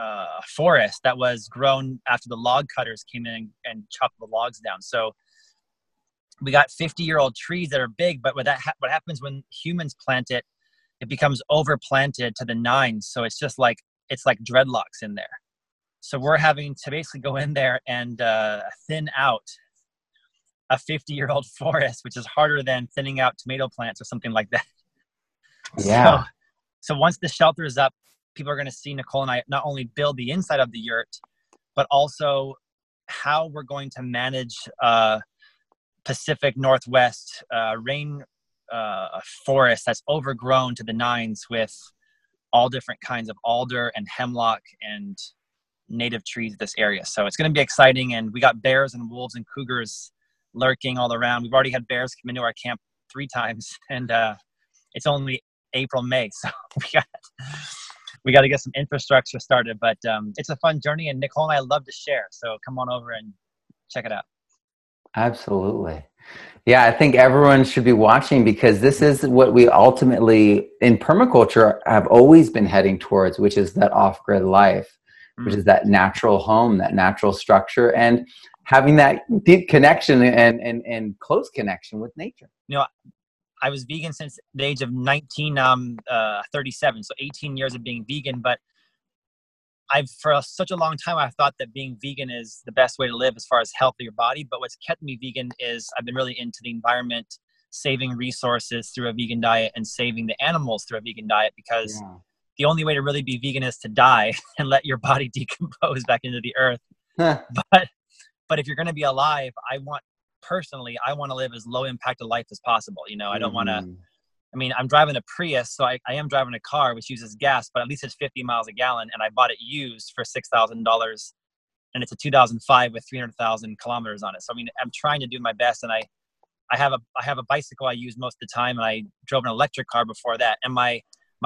uh, forest that was grown after the log cutters came in and, and chopped the logs down. So we got fifty year old trees that are big, but what, that ha- what happens when humans plant it, it becomes overplanted to the nines. So it's just like, it's like dreadlocks in there. So we're having to basically go in there and uh, thin out a fifty-year-old forest, which is harder than thinning out tomato plants or something like that. Yeah. So, so once the shelter is up, people are going to see Nicole and I not only build the inside of the yurt, but also how we're going to manage uh, Pacific Northwest uh, rain uh, forest that's overgrown to the nines with all different kinds of alder and hemlock and native trees this area. So it's going to be exciting, and we got bears and wolves and cougars lurking all around. We've already had bears come into our camp three times, and uh it's only April, May, so we got we got to get some infrastructure started, but um it's a fun journey, and Nicole and I love to share, so come on over and check it out. Absolutely. Yeah, I think everyone should be watching, because this is what we ultimately in permaculture have always been heading towards, which is that off-grid life, which is that natural home, that natural structure, and having that deep connection and, and, and close connection with nature. You know, I was vegan since the age of nineteen, um, uh, thirty-seven, so eighteen years of being vegan, but I've, for a, such a long time, I've thought that being vegan is the best way to live as far as health of your body, but what's kept me vegan is I've been really into the environment, saving resources through a vegan diet and saving the animals through a vegan diet, because yeah. The only way to really be vegan is to die and let your body decompose back into the earth. Huh. But but if you're going to be alive, I want, personally, I want to live as low impact a life as possible. You know, I don't mm. want to, I mean, I'm driving a Prius, so I, I am driving a car which uses gas, but at least it's fifty miles a gallon. And I bought it used for six thousand dollars, and it's a two thousand five with three hundred thousand kilometers on it. So, I mean, I'm trying to do my best. And I, I have a, I have a bicycle I use most of the time. And I drove an electric car before that. And my,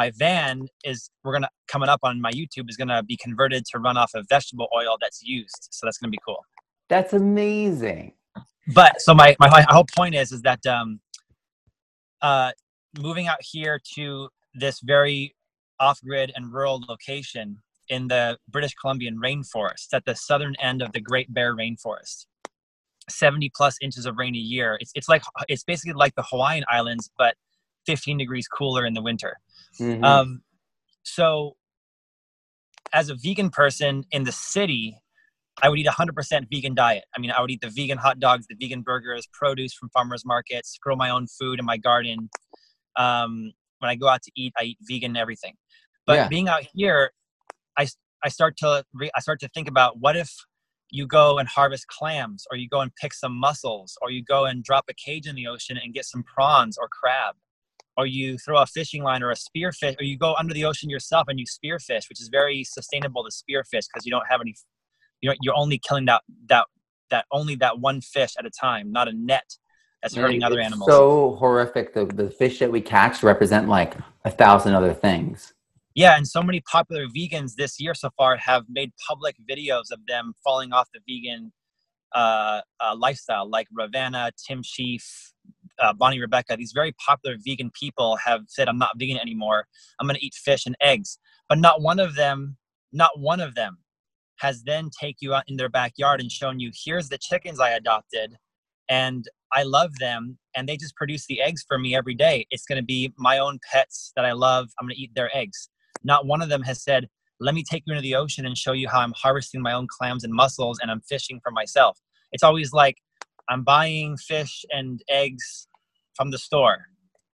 My van is, we're going to, coming up on my YouTube, is going to be converted to run off of vegetable oil that's used. So that's going to be cool. That's amazing. But so my, my whole point is, is that um, uh, moving out here to this very off-grid and rural location in the British Columbian rainforest, at the southern end of the Great Bear rainforest, seventy plus inches of rain a year. It's, it's like, it's basically like the Hawaiian Islands, but fifteen degrees cooler in the winter. Mm-hmm. Um, so as a vegan person in the city, I would eat a hundred percent vegan diet. I mean, I would eat the vegan hot dogs, the vegan burgers, produce from farmers markets, grow my own food in my garden. Um, when I go out to eat, I eat vegan everything, but yeah. being out here, I, I start to, re- I start to think about, what if you go and harvest clams, or you go and pick some mussels, or you go and drop a cage in the ocean and get some prawns or crab? Or you throw a fishing line or a spearfish, or you go under the ocean yourself and you spearfish, which is very sustainable to spearfish, because you don't have any, you know, you're only killing that that that only that one fish at a time, not a net that's hurting it's other animals. So horrific. The, the fish that we catch represent like a thousand other things. Yeah, and so many popular vegans this year so far have made public videos of them falling off the vegan uh, uh, lifestyle, like Ravanna, Tim Sheaf, uh, Bonnie Rebecca. These very popular vegan people have said, I'm not vegan anymore. I'm going to eat fish and eggs. But not one of them, not one of them has then take you out in their backyard and shown you, here's the chickens I adopted, and I love them, and they just produce the eggs for me every day. It's going to be my own pets that I love. I'm going to eat their eggs. Not one of them has said, let me take you into the ocean and show you how I'm harvesting my own clams and mussels and I'm fishing for myself. It's always like, I'm buying fish and eggs from the store.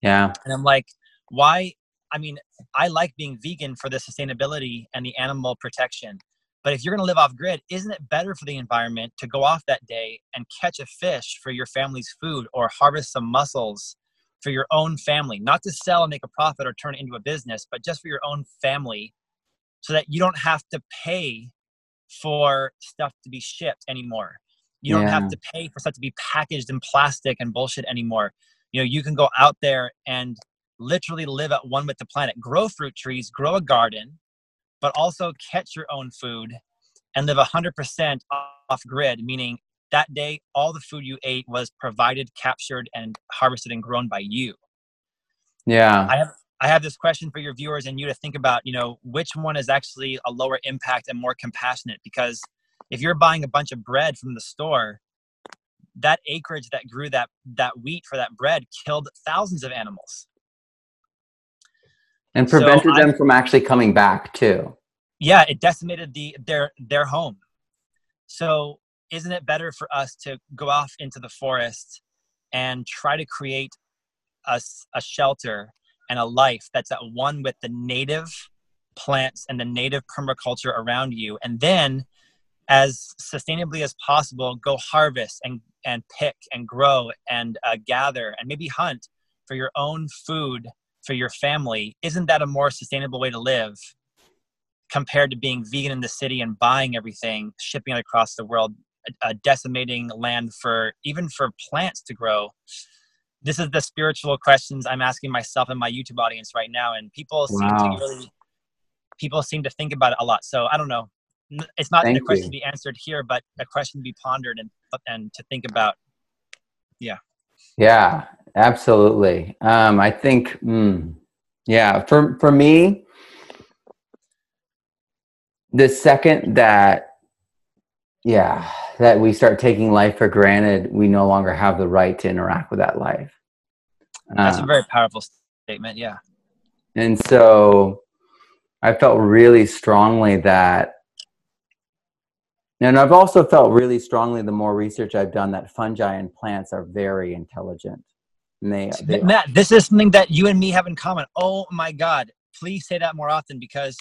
Yeah. And I'm like, why? I mean, I like being vegan for the sustainability and the animal protection. But if you're going to live off grid, isn't it better for the environment to go off that day and catch a fish for your family's food or harvest some mussels for your own family, not to sell and make a profit or turn it into a business, but just for your own family so that you don't have to pay for stuff to be shipped anymore. You yeah. don't have to pay for stuff to be packaged in plastic and bullshit anymore. You know, you can go out there and literally live at one with the planet, grow fruit trees, grow a garden, but also catch your own food and live one hundred percent off grid, meaning that day, all the food you ate was provided, captured, and harvested and grown by you. Yeah. I have I have this question for your viewers and you to think about, you know, which one is actually a lower impact and more compassionate? Because if you're buying a bunch of bread from the store, that acreage that grew that, that wheat for that bread killed thousands of animals. And prevented so them I, from actually coming back too. Yeah, it decimated the their their home. So isn't it better for us to go off into the forest and try to create a, a shelter and a life that's at one with the native plants and the native permaculture around you? And then as sustainably as possible, go harvest and, and pick and grow and uh, gather and maybe hunt for your own food, for your family. Isn't that a more sustainable way to live compared to being vegan in the city and buying everything, shipping it across the world? Uh, decimating land for even for plants to grow. This is the spiritual questions I'm asking myself and my YouTube audience right now, and people wow. seem to really people seem to think about it a lot. So I don't know. It's not Thank a question you. to be answered here, but a question to be pondered and and to think about. Yeah. Yeah, absolutely. Um, I think. Mm, yeah, for for me, the second that. Yeah, that we start taking life for granted, we no longer have the right to interact with that life. That's um, a very powerful statement, yeah. And so I felt really strongly that, and I've also felt really strongly the more research I've done that fungi and plants are very intelligent. And they, they Matt, are. This is something that you and me have in common. Oh my God, please say that more often, because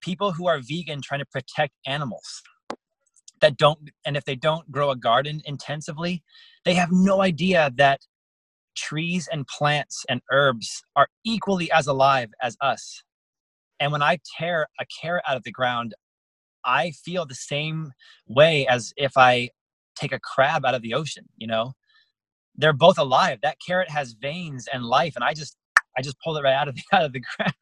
people who are vegan trying to protect animals that don't, and if they don't grow a garden intensively, they have no idea that trees and plants and herbs are equally as alive as us. And when I tear a carrot out of the ground, I feel the same way as if I take a crab out of the ocean. You know, they're both alive. That carrot has veins and life, and I just, I just pulled it right out of the out of the ground.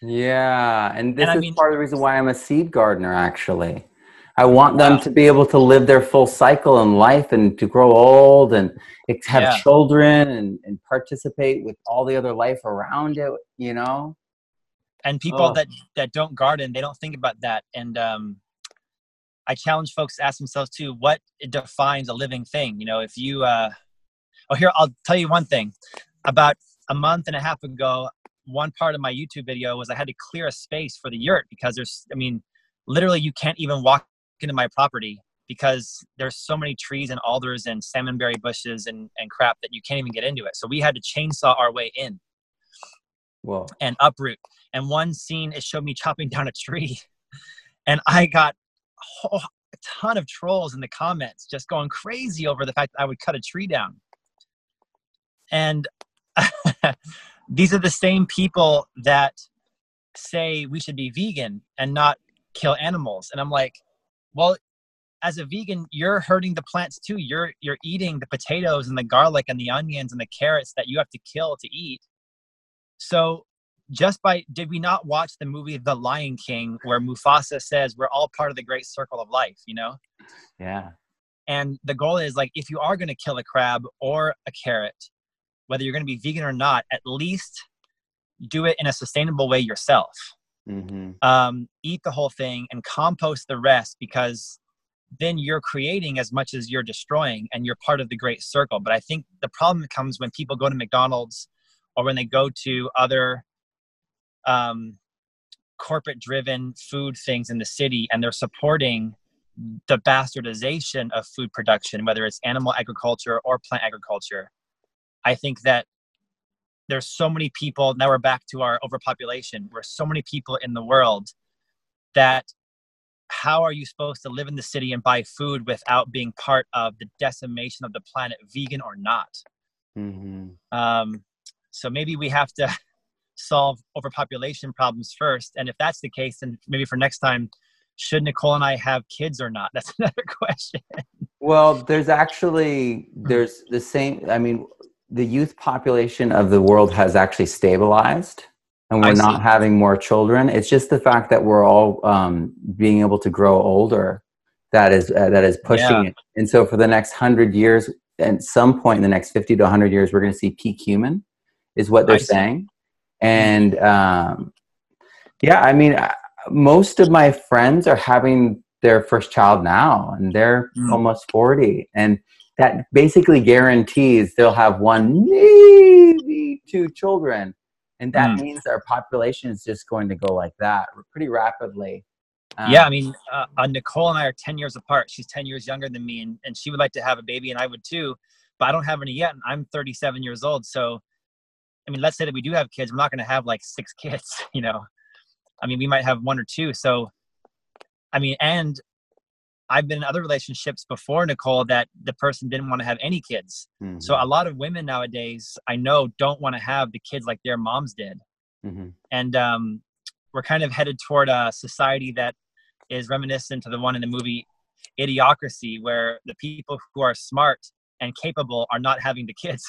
Yeah, and this and is I mean, part of the reason why I'm a seed gardener, actually. I want them wow. to be able to live their full cycle in life and to grow old and have yeah. children and, and participate with all the other life around it, you know? And people oh. that, that don't garden, they don't think about that. And um, I challenge folks to ask themselves too, what defines a living thing? You know, if you, uh, oh, here, I'll tell you one thing. About a month and a half ago, one part of my YouTube video was I had to clear a space for the yurt because there's, I mean, literally you can't even walk into my property because there's so many trees and alders and salmonberry bushes and, and crap that you can't even get into it. So we had to chainsaw our way in Whoa. and uproot. And one scene, it showed me chopping down a tree and I got a, whole, a ton of trolls in the comments just going crazy over the fact that I would cut a tree down. And these are the same people that say we should be vegan and not kill animals. And I'm like, well, as a vegan, you're hurting the plants too. You're, you're eating the potatoes and the garlic and the onions and the carrots that you have to kill to eat. So just by, did we not watch the movie The Lion King where Mufasa says we're all part of the great circle of life, you know? Yeah. And the goal is like, if you are going to kill a crab or a carrot, whether you're going to be vegan or not, at least do it in a sustainable way yourself. Mm-hmm. Um, eat the whole thing and compost the rest, because then you're creating as much as you're destroying and you're part of the great circle. But I think the problem comes when people go to McDonald's or when they go to other um, corporate driven food things in the city, and they're supporting the bastardization of food production, whether it's animal agriculture or plant agriculture. I think that there's so many people, now we're back to our overpopulation, we're so many people in the world that how are you supposed to live in the city and buy food without being part of the decimation of the planet, vegan or not? Mm-hmm. Um, so maybe we have to solve overpopulation problems first. And if that's the case, then maybe for next time, should Nicole and I have kids or not? That's another question. Well, there's actually, there's the same, I mean, the youth population of the world has actually stabilized, and we're not having more children. It's just the fact that we're all um, being able to grow older that is uh, that is pushing yeah. it. And so for the next hundred years, at some point in the next fifty to a hundred years, we're going to see peak human is what they're I saying. See. And um, yeah, I mean, I, most of my friends are having their first child now, and they're mm. almost forty. And that basically guarantees they'll have one, maybe two children. And that mm. means our population is just going to go like that pretty rapidly. Um, yeah, I mean, uh, uh, Nicole and I are ten years apart. She's ten years younger than me, and, and she would like to have a baby, and I would too. But I don't have any yet, and I'm thirty-seven years old. So, I mean, let's say that we do have kids. We're not going to have like six kids, you know. I mean, we might have one or two. So, I mean, and I've been in other relationships before, Nicole, that the person didn't want to have any kids. Mm-hmm. So a lot of women nowadays, I know, don't want to have the kids like their moms did. Mm-hmm. And um, we're kind of headed toward a society that is reminiscent to the one in the movie Idiocracy, where the people who are smart and capable are not having the kids.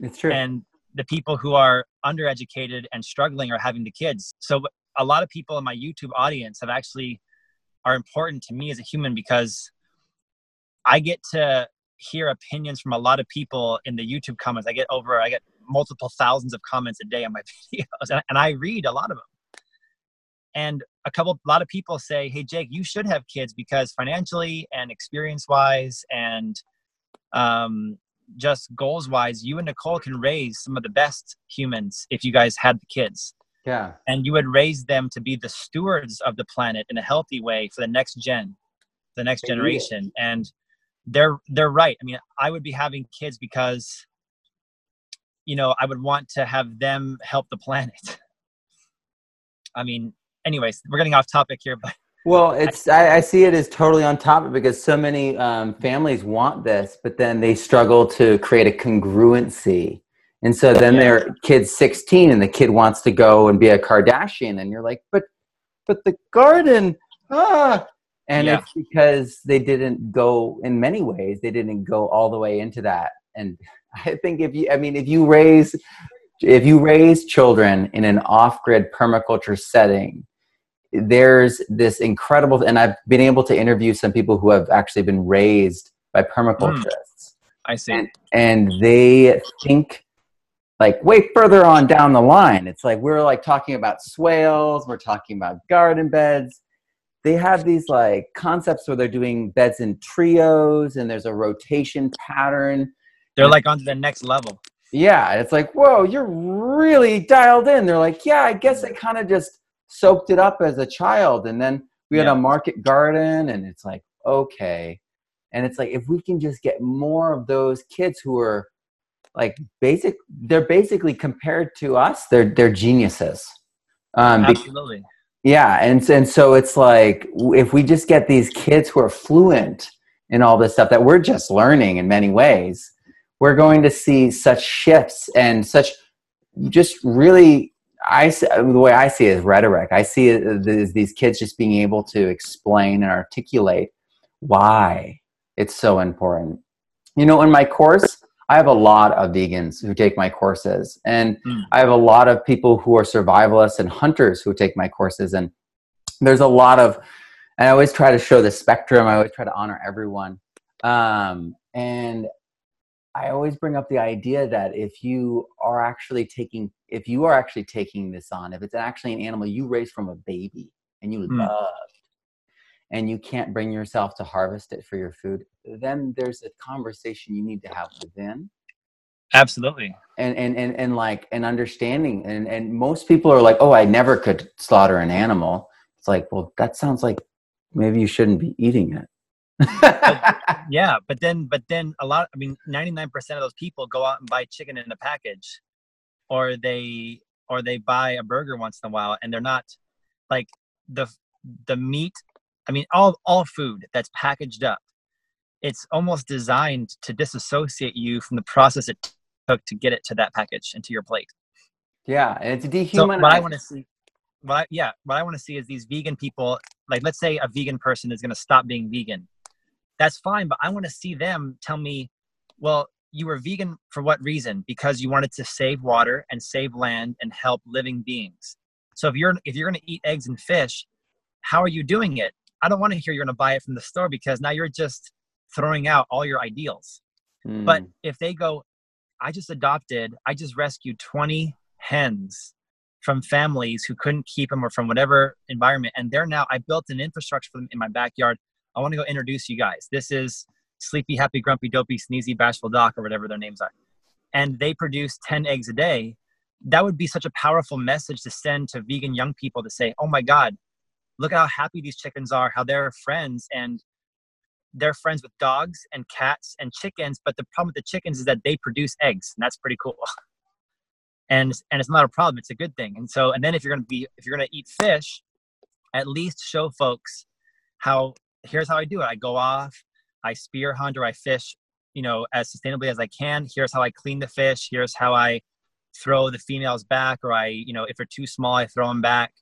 It's true. And the people who are undereducated and struggling are having the kids. So a lot of people in my YouTube audience have actually are important to me as a human, because I get to hear opinions from a lot of people in the YouTube comments. I get over, I get multiple thousands of comments a day on my videos, and, and I read a lot of them. And a couple, a lot of people say, hey, Jake, you should have kids because financially and experience wise and um, just goals wise, you and Nicole can raise some of the best humans if you guys had the kids. Yeah. And you would raise them to be the stewards of the planet in a healthy way for the next gen, the next they generation. And they're, they're right. I mean, I would be having kids because, you know, I would want to have them help the planet. I mean, anyways, we're getting off topic here, but. Well, it's, I, I see it as totally on topic, because so many um, families want this, but then they struggle to create a congruency. And so then yeah. their kid's sixteen and the kid wants to go and be a Kardashian. And you're like, but but the garden, ah. And yeah. it's because they didn't go, in many ways, they didn't go all the way into that. And I think if you, I mean, if you raise, if you raise children in an off-grid permaculture setting, there's this incredible, and I've been able to interview some people who have actually been raised by permaculturists. Mm. I see. And, and they think, like way further on down the line. It's like, we're like talking about swales. We're talking about garden beds. They have these like concepts where they're doing beds in trios and there's a rotation pattern. They're like onto the next level. Yeah. It's like, whoa, you're really dialed in. They're like, yeah, I guess I kind of just soaked it up as a child. And then we had yeah. a market garden, and it's like, okay. And it's like, if we can just get more of those kids who are like basic, they're basically compared to us. They're they're geniuses. Um, Absolutely. Be, yeah, and and so it's like if we just get these kids who are fluent in all this stuff that we're just learning in many ways, we're going to see such shifts and such just really. I the way I see it is rhetoric. I see it as these kids just being able to explain and articulate why it's so important. You know, in my course, I have a lot of vegans who take my courses, and mm. I have a lot of people who are survivalists and hunters who take my courses. And there's a lot of, and I always try to show the spectrum. I always try to honor everyone. Um, and I always bring up the idea that if you are actually taking, if you are actually taking this on, if it's actually an animal you raised from a baby and you mm. love, and you can't bring yourself to harvest it for your food, then there's a conversation you need to have within. Absolutely. And and and, and like an understanding. And, and most people are like, oh, I never could slaughter an animal. It's like, well, that sounds like maybe you shouldn't be eating it. but, yeah, but then but then a lot, I mean, ninety-nine percent of those people go out and buy chicken in a package, or they or they buy a burger once in a while, and they're not like the the meat. I mean, all all food that's packaged up, it's almost designed to disassociate you from the process it took to get it to that package and to your plate. Yeah, and it's dehumanized. So what I want to see, what I, yeah, what I want to see is these vegan people. Like, let's say a vegan person is going to stop being vegan. That's fine, but I want to see them tell me, well, you were vegan for what reason? Because you wanted to save water and save land and help living beings. So if you're if you're going to eat eggs and fish, how are you doing it? I don't want to hear you're going to buy it from the store, because now you're just throwing out all your ideals. Mm. But if they go, I just adopted, I just rescued twenty hens from families who couldn't keep them or from whatever environment. And they're now, I built an infrastructure for them in my backyard. I want to go introduce you guys. This is Sleepy, Happy, Grumpy, Dopey, Sneezy, Bashful Doc, or whatever their names are. And they produce ten eggs a day. That would be such a powerful message to send to vegan young people, to say, oh my God, look at how happy these chickens are, how they're friends, and they're friends with dogs and cats and chickens. But the problem with the chickens is that they produce eggs, and that's pretty cool. And, and it's not a problem. It's a good thing. And so, and then if you're going to be, if you're going to eat fish, at least show folks how, here's how I do it. I go off, I spear hunt, or I fish, you know, as sustainably as I can. Here's how I clean the fish. Here's how I throw the females back. Or I, you know, if they're too small, I throw them back.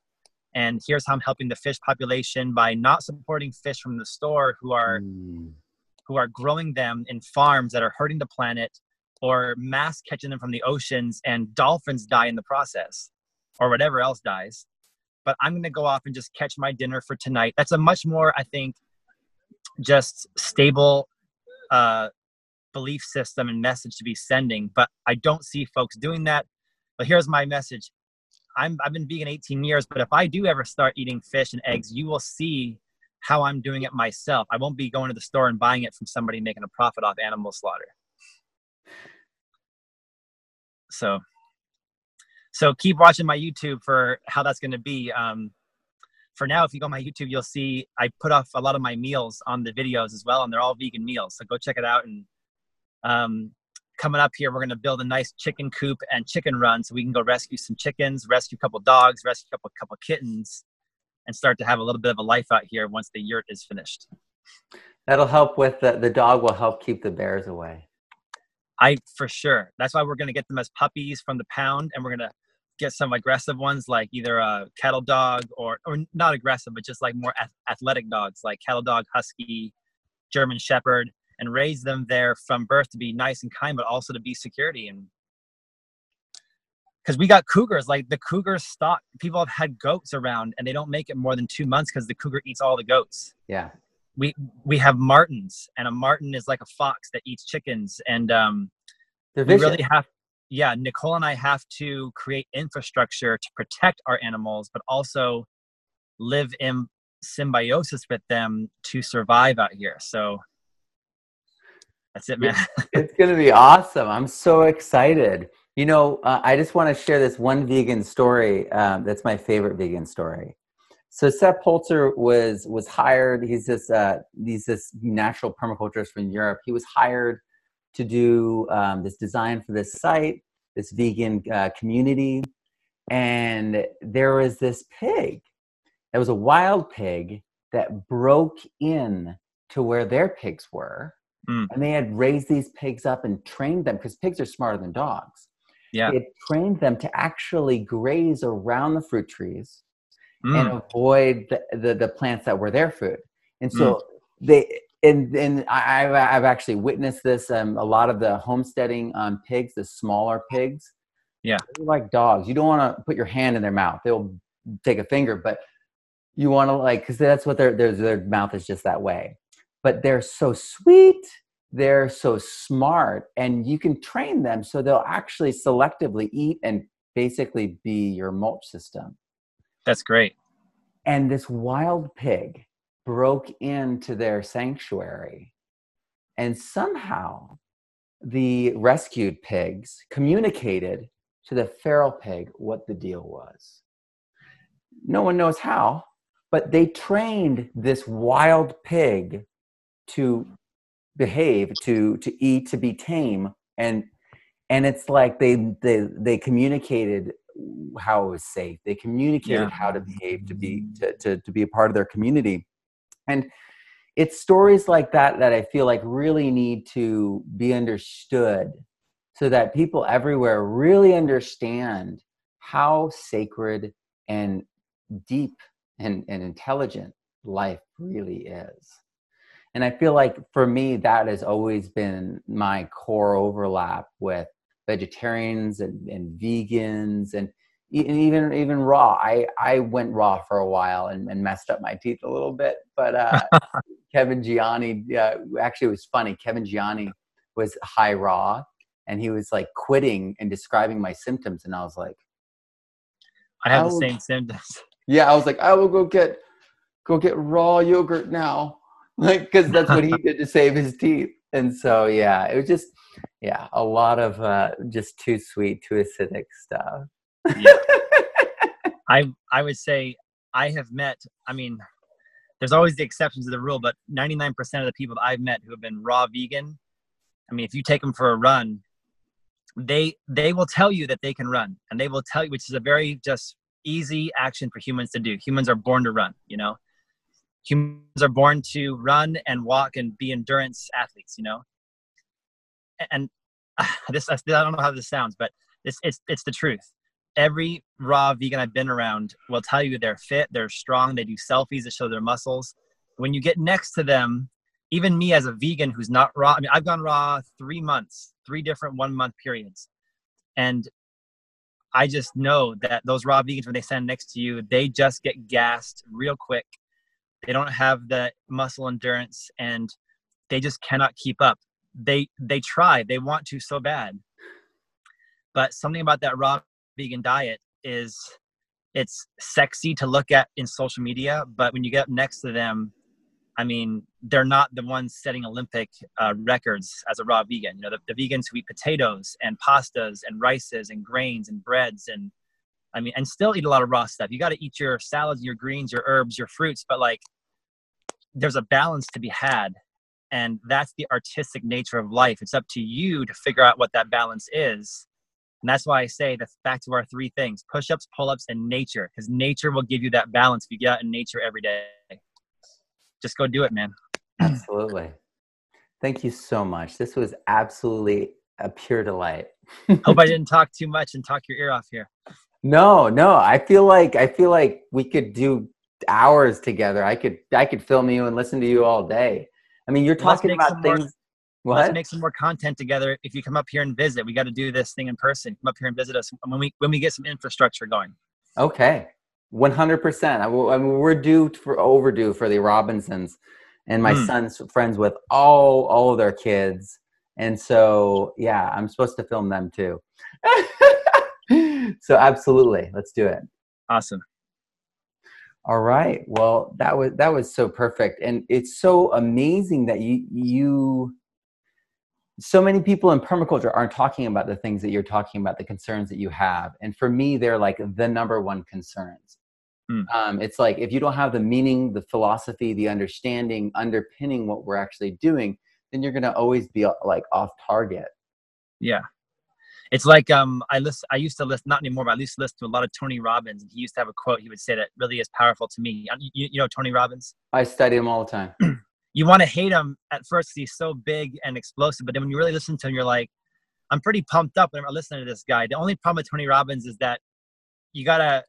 And here's how I'm helping the fish population by not supporting fish from the store who are mm. who are growing them in farms that are hurting the planet, or mass catching them from the oceans, and dolphins die in the process, or whatever else dies. But I'm going to go off and just catch my dinner for tonight. That's a much more, I think, just stable uh, belief system and message to be sending. But I don't see folks doing that. But here's my message. I'm, I've been vegan eighteen years, but if I do ever start eating fish and eggs, you will see how I'm doing it myself. I won't be going to the store and buying it from somebody making a profit off animal slaughter. So, so keep watching my YouTube for how that's going to be. Um, for now, if you go on my YouTube, you'll see I put off a lot of my meals on the videos as well, and they're all vegan meals. So go check it out. And um, coming up here, we're going to build a nice chicken coop and chicken run, so we can go rescue some chickens, rescue a couple dogs, rescue a couple, couple kittens, and start to have a little bit of a life out here once the yurt is finished. That'll help with the, the dog will help keep the bears away. I, for sure. That's why we're going to get them as puppies from the pound, and we're going to get some aggressive ones, like either a cattle dog or, or not aggressive, but just like more ath- athletic dogs, like cattle dog, husky, German shepherd, and raise them there from birth to be nice and kind, but also to be security. And because we got cougars, like the cougar stock, people have had goats around and they don't make it more than two months because the cougar eats all the goats. Yeah. We, we have martins, and a martin is like a fox that eats chickens. And um, we really have, yeah, Nicole and I have to create infrastructure to protect our animals, but also live in symbiosis with them to survive out here. So that's it, man. It's going to be awesome. I'm so excited. You know, uh, I just want to share this one vegan story. Um, that's my favorite vegan story. So Seth Poulter was was hired. He's this uh, he's this natural permaculturist from Europe. He was hired to do um, this design for this site, this vegan uh, community. And there was this pig. It was a wild pig that broke in to where their pigs were. Mm. And they had raised these pigs up and trained them, because pigs are smarter than dogs. Yeah. They had trained them to actually graze around the fruit trees mm. and avoid the, the, the plants that were their food. And so mm. they and and I've I've actually witnessed this. Um, a lot of the homesteading um, pigs, the smaller pigs, yeah, they're like dogs. You don't want to put your hand in their mouth; they'll take a finger. But you want to like, because that's what their their their mouth is just that way. But they're so sweet. They're so smart, and you can train them so they'll actually selectively eat and basically be your mulch system. That's great. And this wild pig broke into their sanctuary, and somehow the rescued pigs communicated to the feral pig what the deal was. No one knows how, but they trained this wild pig to behave, to to eat, to be tame, and and it's like they they they communicated how it was safe. They communicated yeah. how to behave, to be to, to to be a part of their community. And it's stories like that that I feel like really need to be understood, so that people everywhere really understand how sacred and deep and, and intelligent life really is. And I feel like for me, that has always been my core overlap with vegetarians and, and vegans and even even raw. I, I went raw for a while and, and messed up my teeth a little bit. But uh, Kevin Gianni, uh, actually it was funny. Kevin Gianni was high raw, and he was like quitting and describing my symptoms. And I was like, I have I will, the same symptoms. Yeah, I was like, I will go get go get raw yogurt now. Like, cause that's what he did to save his teeth. And so, yeah, it was just, yeah, a lot of, uh, just too sweet, too acidic stuff. Yeah. I, I would say I have met, I mean, there's always the exceptions to the rule, but ninety-nine percent of the people that I've met who have been raw vegan. I mean, if you take them for a run, they, they will tell you that they can run, and they will tell you, which is a very just easy action for humans to do. Humans are born to run, you know? Humans are born to run and walk and be endurance athletes, you know? And uh, this, I don't know how this sounds, but this it's it's the truth. Every raw vegan I've been around will tell you they're fit, they're strong, they do selfies that show their muscles. When you get next to them, even me as a vegan who's not raw, I mean, I've gone raw three months, three different one-month periods. And I just know that those raw vegans, when they stand next to you, they just get gassed real quick. They don't have the muscle endurance, and they just cannot keep up. They they try. They want to so bad. But something about that raw vegan diet is it's sexy to look at in social media. But when you get up next to them, I mean, they're not the ones setting Olympic uh, records as a raw vegan. You know, the, the vegans who eat potatoes and pastas and rices and grains and breads and, I mean, and still eat a lot of raw stuff. You got to eat your salads, your greens, your herbs, your fruits, but like, there's a balance to be had, and that's the artistic nature of life. It's up to you to figure out what that balance is, and that's why I say that's back to our three things: push-ups, pull-ups, and nature. Because nature will give you that balance if you get out in nature every day. Just go do it, man. Absolutely. Thank you so much. This was absolutely a pure delight. Hope I didn't talk too much and talk your ear off here. No, no. I feel like I feel like we could do hours together. I could I could film you and listen to you all day. I mean, you're talking about things. More, what? Let's make some more content together. If you come up here and visit, we got to do this thing in person. Come up here and visit us when we when we get some infrastructure going. Okay, one hundred percent. I mean, we're due for overdue for the Robinsons, and my mm. son's friends with all all of their kids, and so yeah, I'm supposed to film them too. So absolutely, let's do it. Awesome. All right. Well, that was that was so perfect, and it's so amazing that you you. So many people in permaculture aren't talking about the things that you're talking about, the concerns that you have, and for me, they're like the number one concerns. Mm. Um, it's like if you don't have the meaning, the philosophy, the understanding underpinning what we're actually doing, then you're gonna always be like off target. Yeah. It's like um, I list. I used to list, not anymore, but I used to listen to a lot of Tony Robbins. And he used to have a quote he would say that really is powerful to me. You, you know Tony Robbins? I study him all the time. You want to hate him at first because he's so big and explosive, but then when you really listen to him, you're like, I'm pretty pumped up when I'm listening to this guy. The only problem with Tony Robbins is that you gotta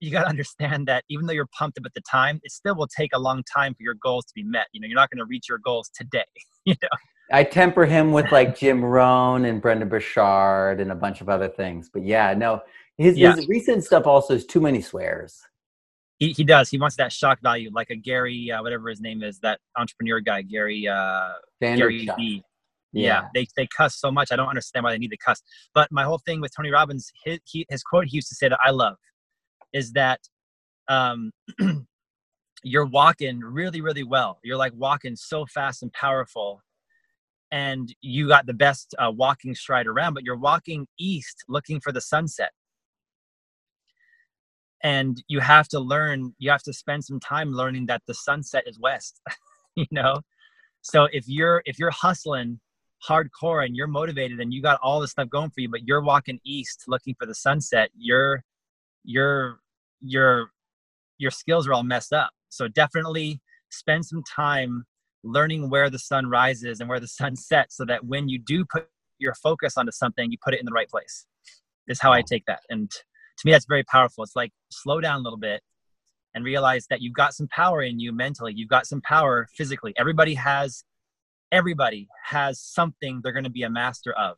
you got to understand that even though you're pumped up at the time, it still will take a long time for your goals to be met. You know, you're not going to reach your goals today. You know, I temper him with like Jim Rohn and Brendan Burchard and a bunch of other things. But yeah, no, his, yeah. his recent stuff also is too many swears. He he does. He wants that shock value, like a Gary, uh, whatever his name is, that entrepreneur guy, Gary, uh, Gary B. Yeah. yeah, they they cuss so much. I don't understand why they need to cuss. But my whole thing with Tony Robbins, his, he, his quote he used to say that I love is that um, you're walking really, really well. You're like walking so fast and powerful. And you got the best uh, walking stride around, but you're walking east looking for the sunset. And you have to learn, you have to spend some time learning that the sunset is west, you know? So if you're, if you're hustling hardcore and you're motivated and you got all this stuff going for you, but you're walking east looking for the sunset, your, your, your, your skills are all messed up. So definitely spend some time learning where the sun rises and where the sun sets so that when you do put your focus onto something, you put it in the right place, is how I take that. And to me, that's very powerful. It's like, slow down a little bit and realize that you've got some power in you mentally. You've got some power physically. Everybody has, everybody has something they're going to be a master of,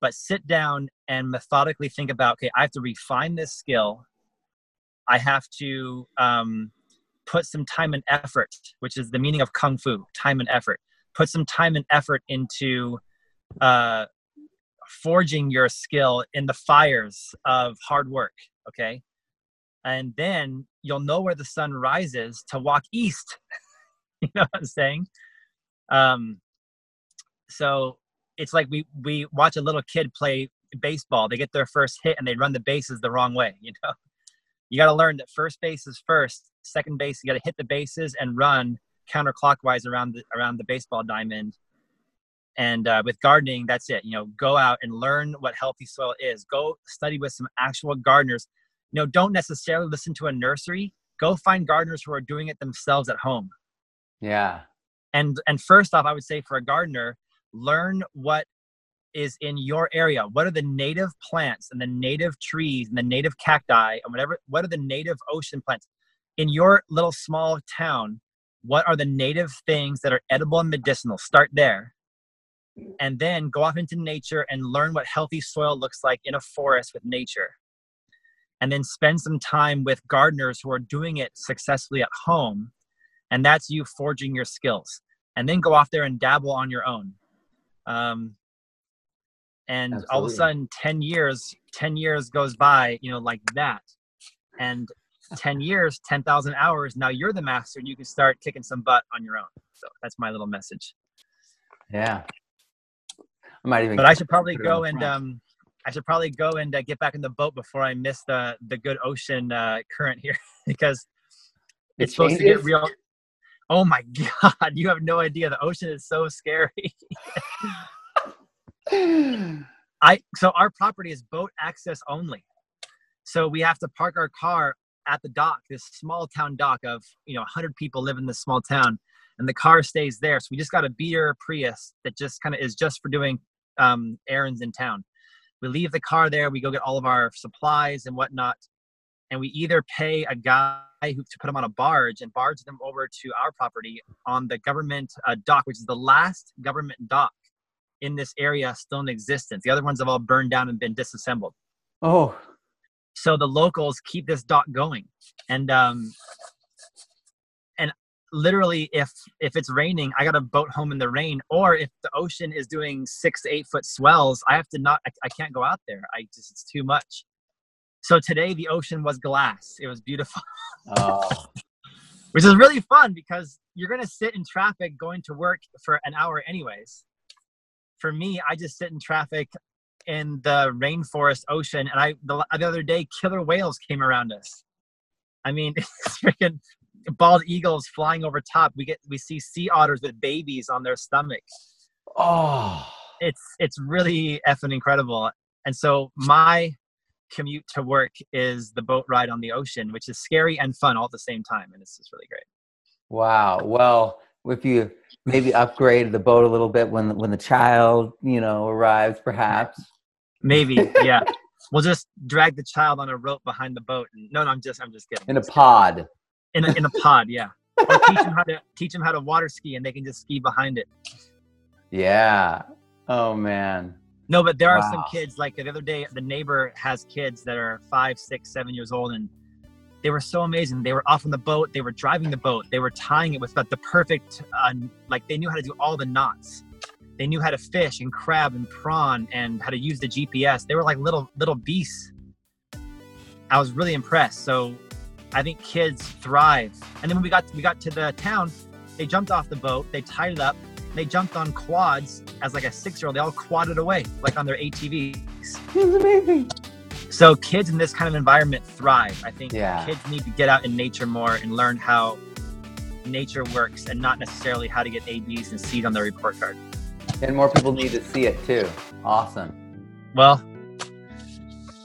but sit down and methodically think about, okay, I have to refine this skill. I have to um, put some time and effort, which is the meaning of Kung Fu, time and effort, put some time and effort into, uh, forging your skill in the fires of hard work. Okay. And then you'll know where the sun rises to walk east. You know what I'm saying? Um, so it's like we, we watch a little kid play baseball. They get their first hit and they run the bases the wrong way. You know, you got to learn that first base is first, second base, you got to hit the bases and run counterclockwise around the, around the baseball diamond. And uh, with gardening, that's it. You know, go out and learn what healthy soil is. Go study with some actual gardeners. You know, don't necessarily listen to a nursery. Go find gardeners who are doing it themselves at home. Yeah. And and first off, I would say for a gardener, learn what is in your area. What are the native plants and the native trees and the native cacti and whatever? What are the native ocean plants in your little small town? What are the native things that are edible and medicinal? Start there. And then go off into nature and learn what healthy soil looks like in a forest with nature. And then spend some time with gardeners who are doing it successfully at home. And that's you forging your skills. And then go off there and dabble on your own. Um, and Absolutely. all of a sudden, ten years goes by, you know, like that. And ten years, ten thousand hours, now you're the master and you can start kicking some butt on your own. So that's my little message. Yeah. I might even but I should probably go and um, I should probably go and uh, get back in the boat before I miss the the good ocean uh, current here because it's it supposed to get real. Oh my God! You have no idea. The ocean is so scary. I so our property is boat access only, so we have to park our car at the dock, this small town dock of you know one hundred people live in this small town, and the car stays there. So we just got a beer Prius that just kind of is just for doing. um errands in town. We leave the car there, we go get all of our supplies and whatnot, and we either pay a guy who to put them on a barge and barge them over to our property on the government uh, dock, which is the last government dock in this area still in existence. The other ones have all burned down and been disassembled. Oh, so the locals keep this dock going, and um and literally if if it's raining, I got to boat home in the rain, or if the ocean is doing six to eight foot swells, I have to not, I, I can't go out there. I just, it's too much. So today the ocean was glass. It was beautiful. Oh. Which is really fun because you're going to sit in traffic going to work for an hour anyways. For me, I just sit in traffic in the rainforest ocean. And I, the, the other day, killer whales came around us. I mean, it's freaking bald eagles flying over top. We get, we see sea otters with babies on their stomachs. Oh, it's, it's really effing incredible. And so my commute to work is the boat ride on the ocean, which is scary and fun all at the same time. And it's just really great. Wow. Well, if you maybe upgrade the boat a little bit when, when the child, you know, arrives, perhaps. Maybe. Yeah. we'll just drag the child on a rope behind the boat. And, no, no, I'm just, I'm just kidding. In a pod. In a, in a pod, yeah. Or teach them how to teach them how to water ski, and they can just ski behind it. Yeah. Oh man. No, but there wow. are some kids. Like the other day, the neighbor has kids that are five, six, seven years old, and they were so amazing. They were off on the boat. They were driving the boat. They were tying it with about the perfect. Uh, like they knew how to do all the knots. They knew how to fish and crab and prawn and how to use the G P S. They were like little little beasts. I was really impressed. So I think kids thrive. And then when we got we got to the town, they jumped off the boat. They tied it up. They jumped on quads as like a six-year-old. They all quadded away, like on their A T Vs. It was amazing. So kids in this kind of environment thrive. I think yeah. kids need to get out in nature more and learn how nature works, and not necessarily how to get A, B's, and C's on their report card. And more people need to see it too. Awesome. Well,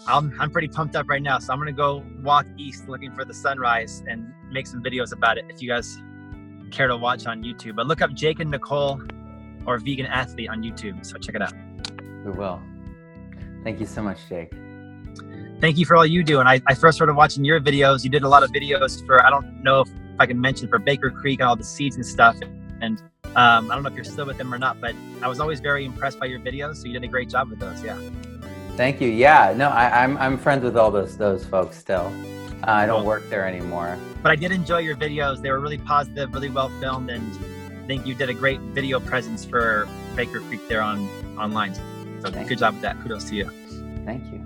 I'm I'm pretty pumped up right now, so I'm gonna go walk east looking for the sunrise and make some videos about it if you guys care to watch on YouTube. But look up Jake and Nicole or Vegan Athlete on YouTube, so check it out. We will. Thank you so much, Jake. Thank you for all you do. And I, I first started watching your videos. You did a lot of videos for, I don't know if I can mention, for Baker Creek and all the seeds and stuff. And um, I don't know if you're still with them or not, but I was always very impressed by your videos. So you did a great job with those, yeah. Thank you. Yeah, no, I, I'm I'm friends with all those those folks still. Uh, I don't cool. work there anymore. But I did enjoy your videos. They were really positive, really well filmed, and I think you did a great video presence for Baker Creek there on online. So Thank good you. job with that. Kudos to you. Thank you.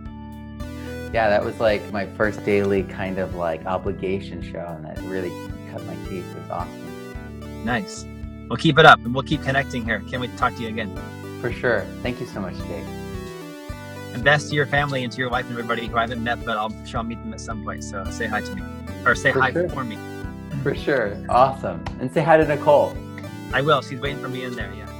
Yeah, that was like my first daily kind of like obligation show, and that really cut my teeth. It was awesome. Nice. Well, keep it up, and we'll keep connecting here. Can't wait to talk to you again. For sure. Thank you so much, Jake. And best to your family and to your wife and everybody who I haven't met, but I'm sure I'll meet them at some point. So say hi to me, or say hi for me. For sure. Awesome. And say hi to Nicole. I will. She's waiting for me in there. Yeah.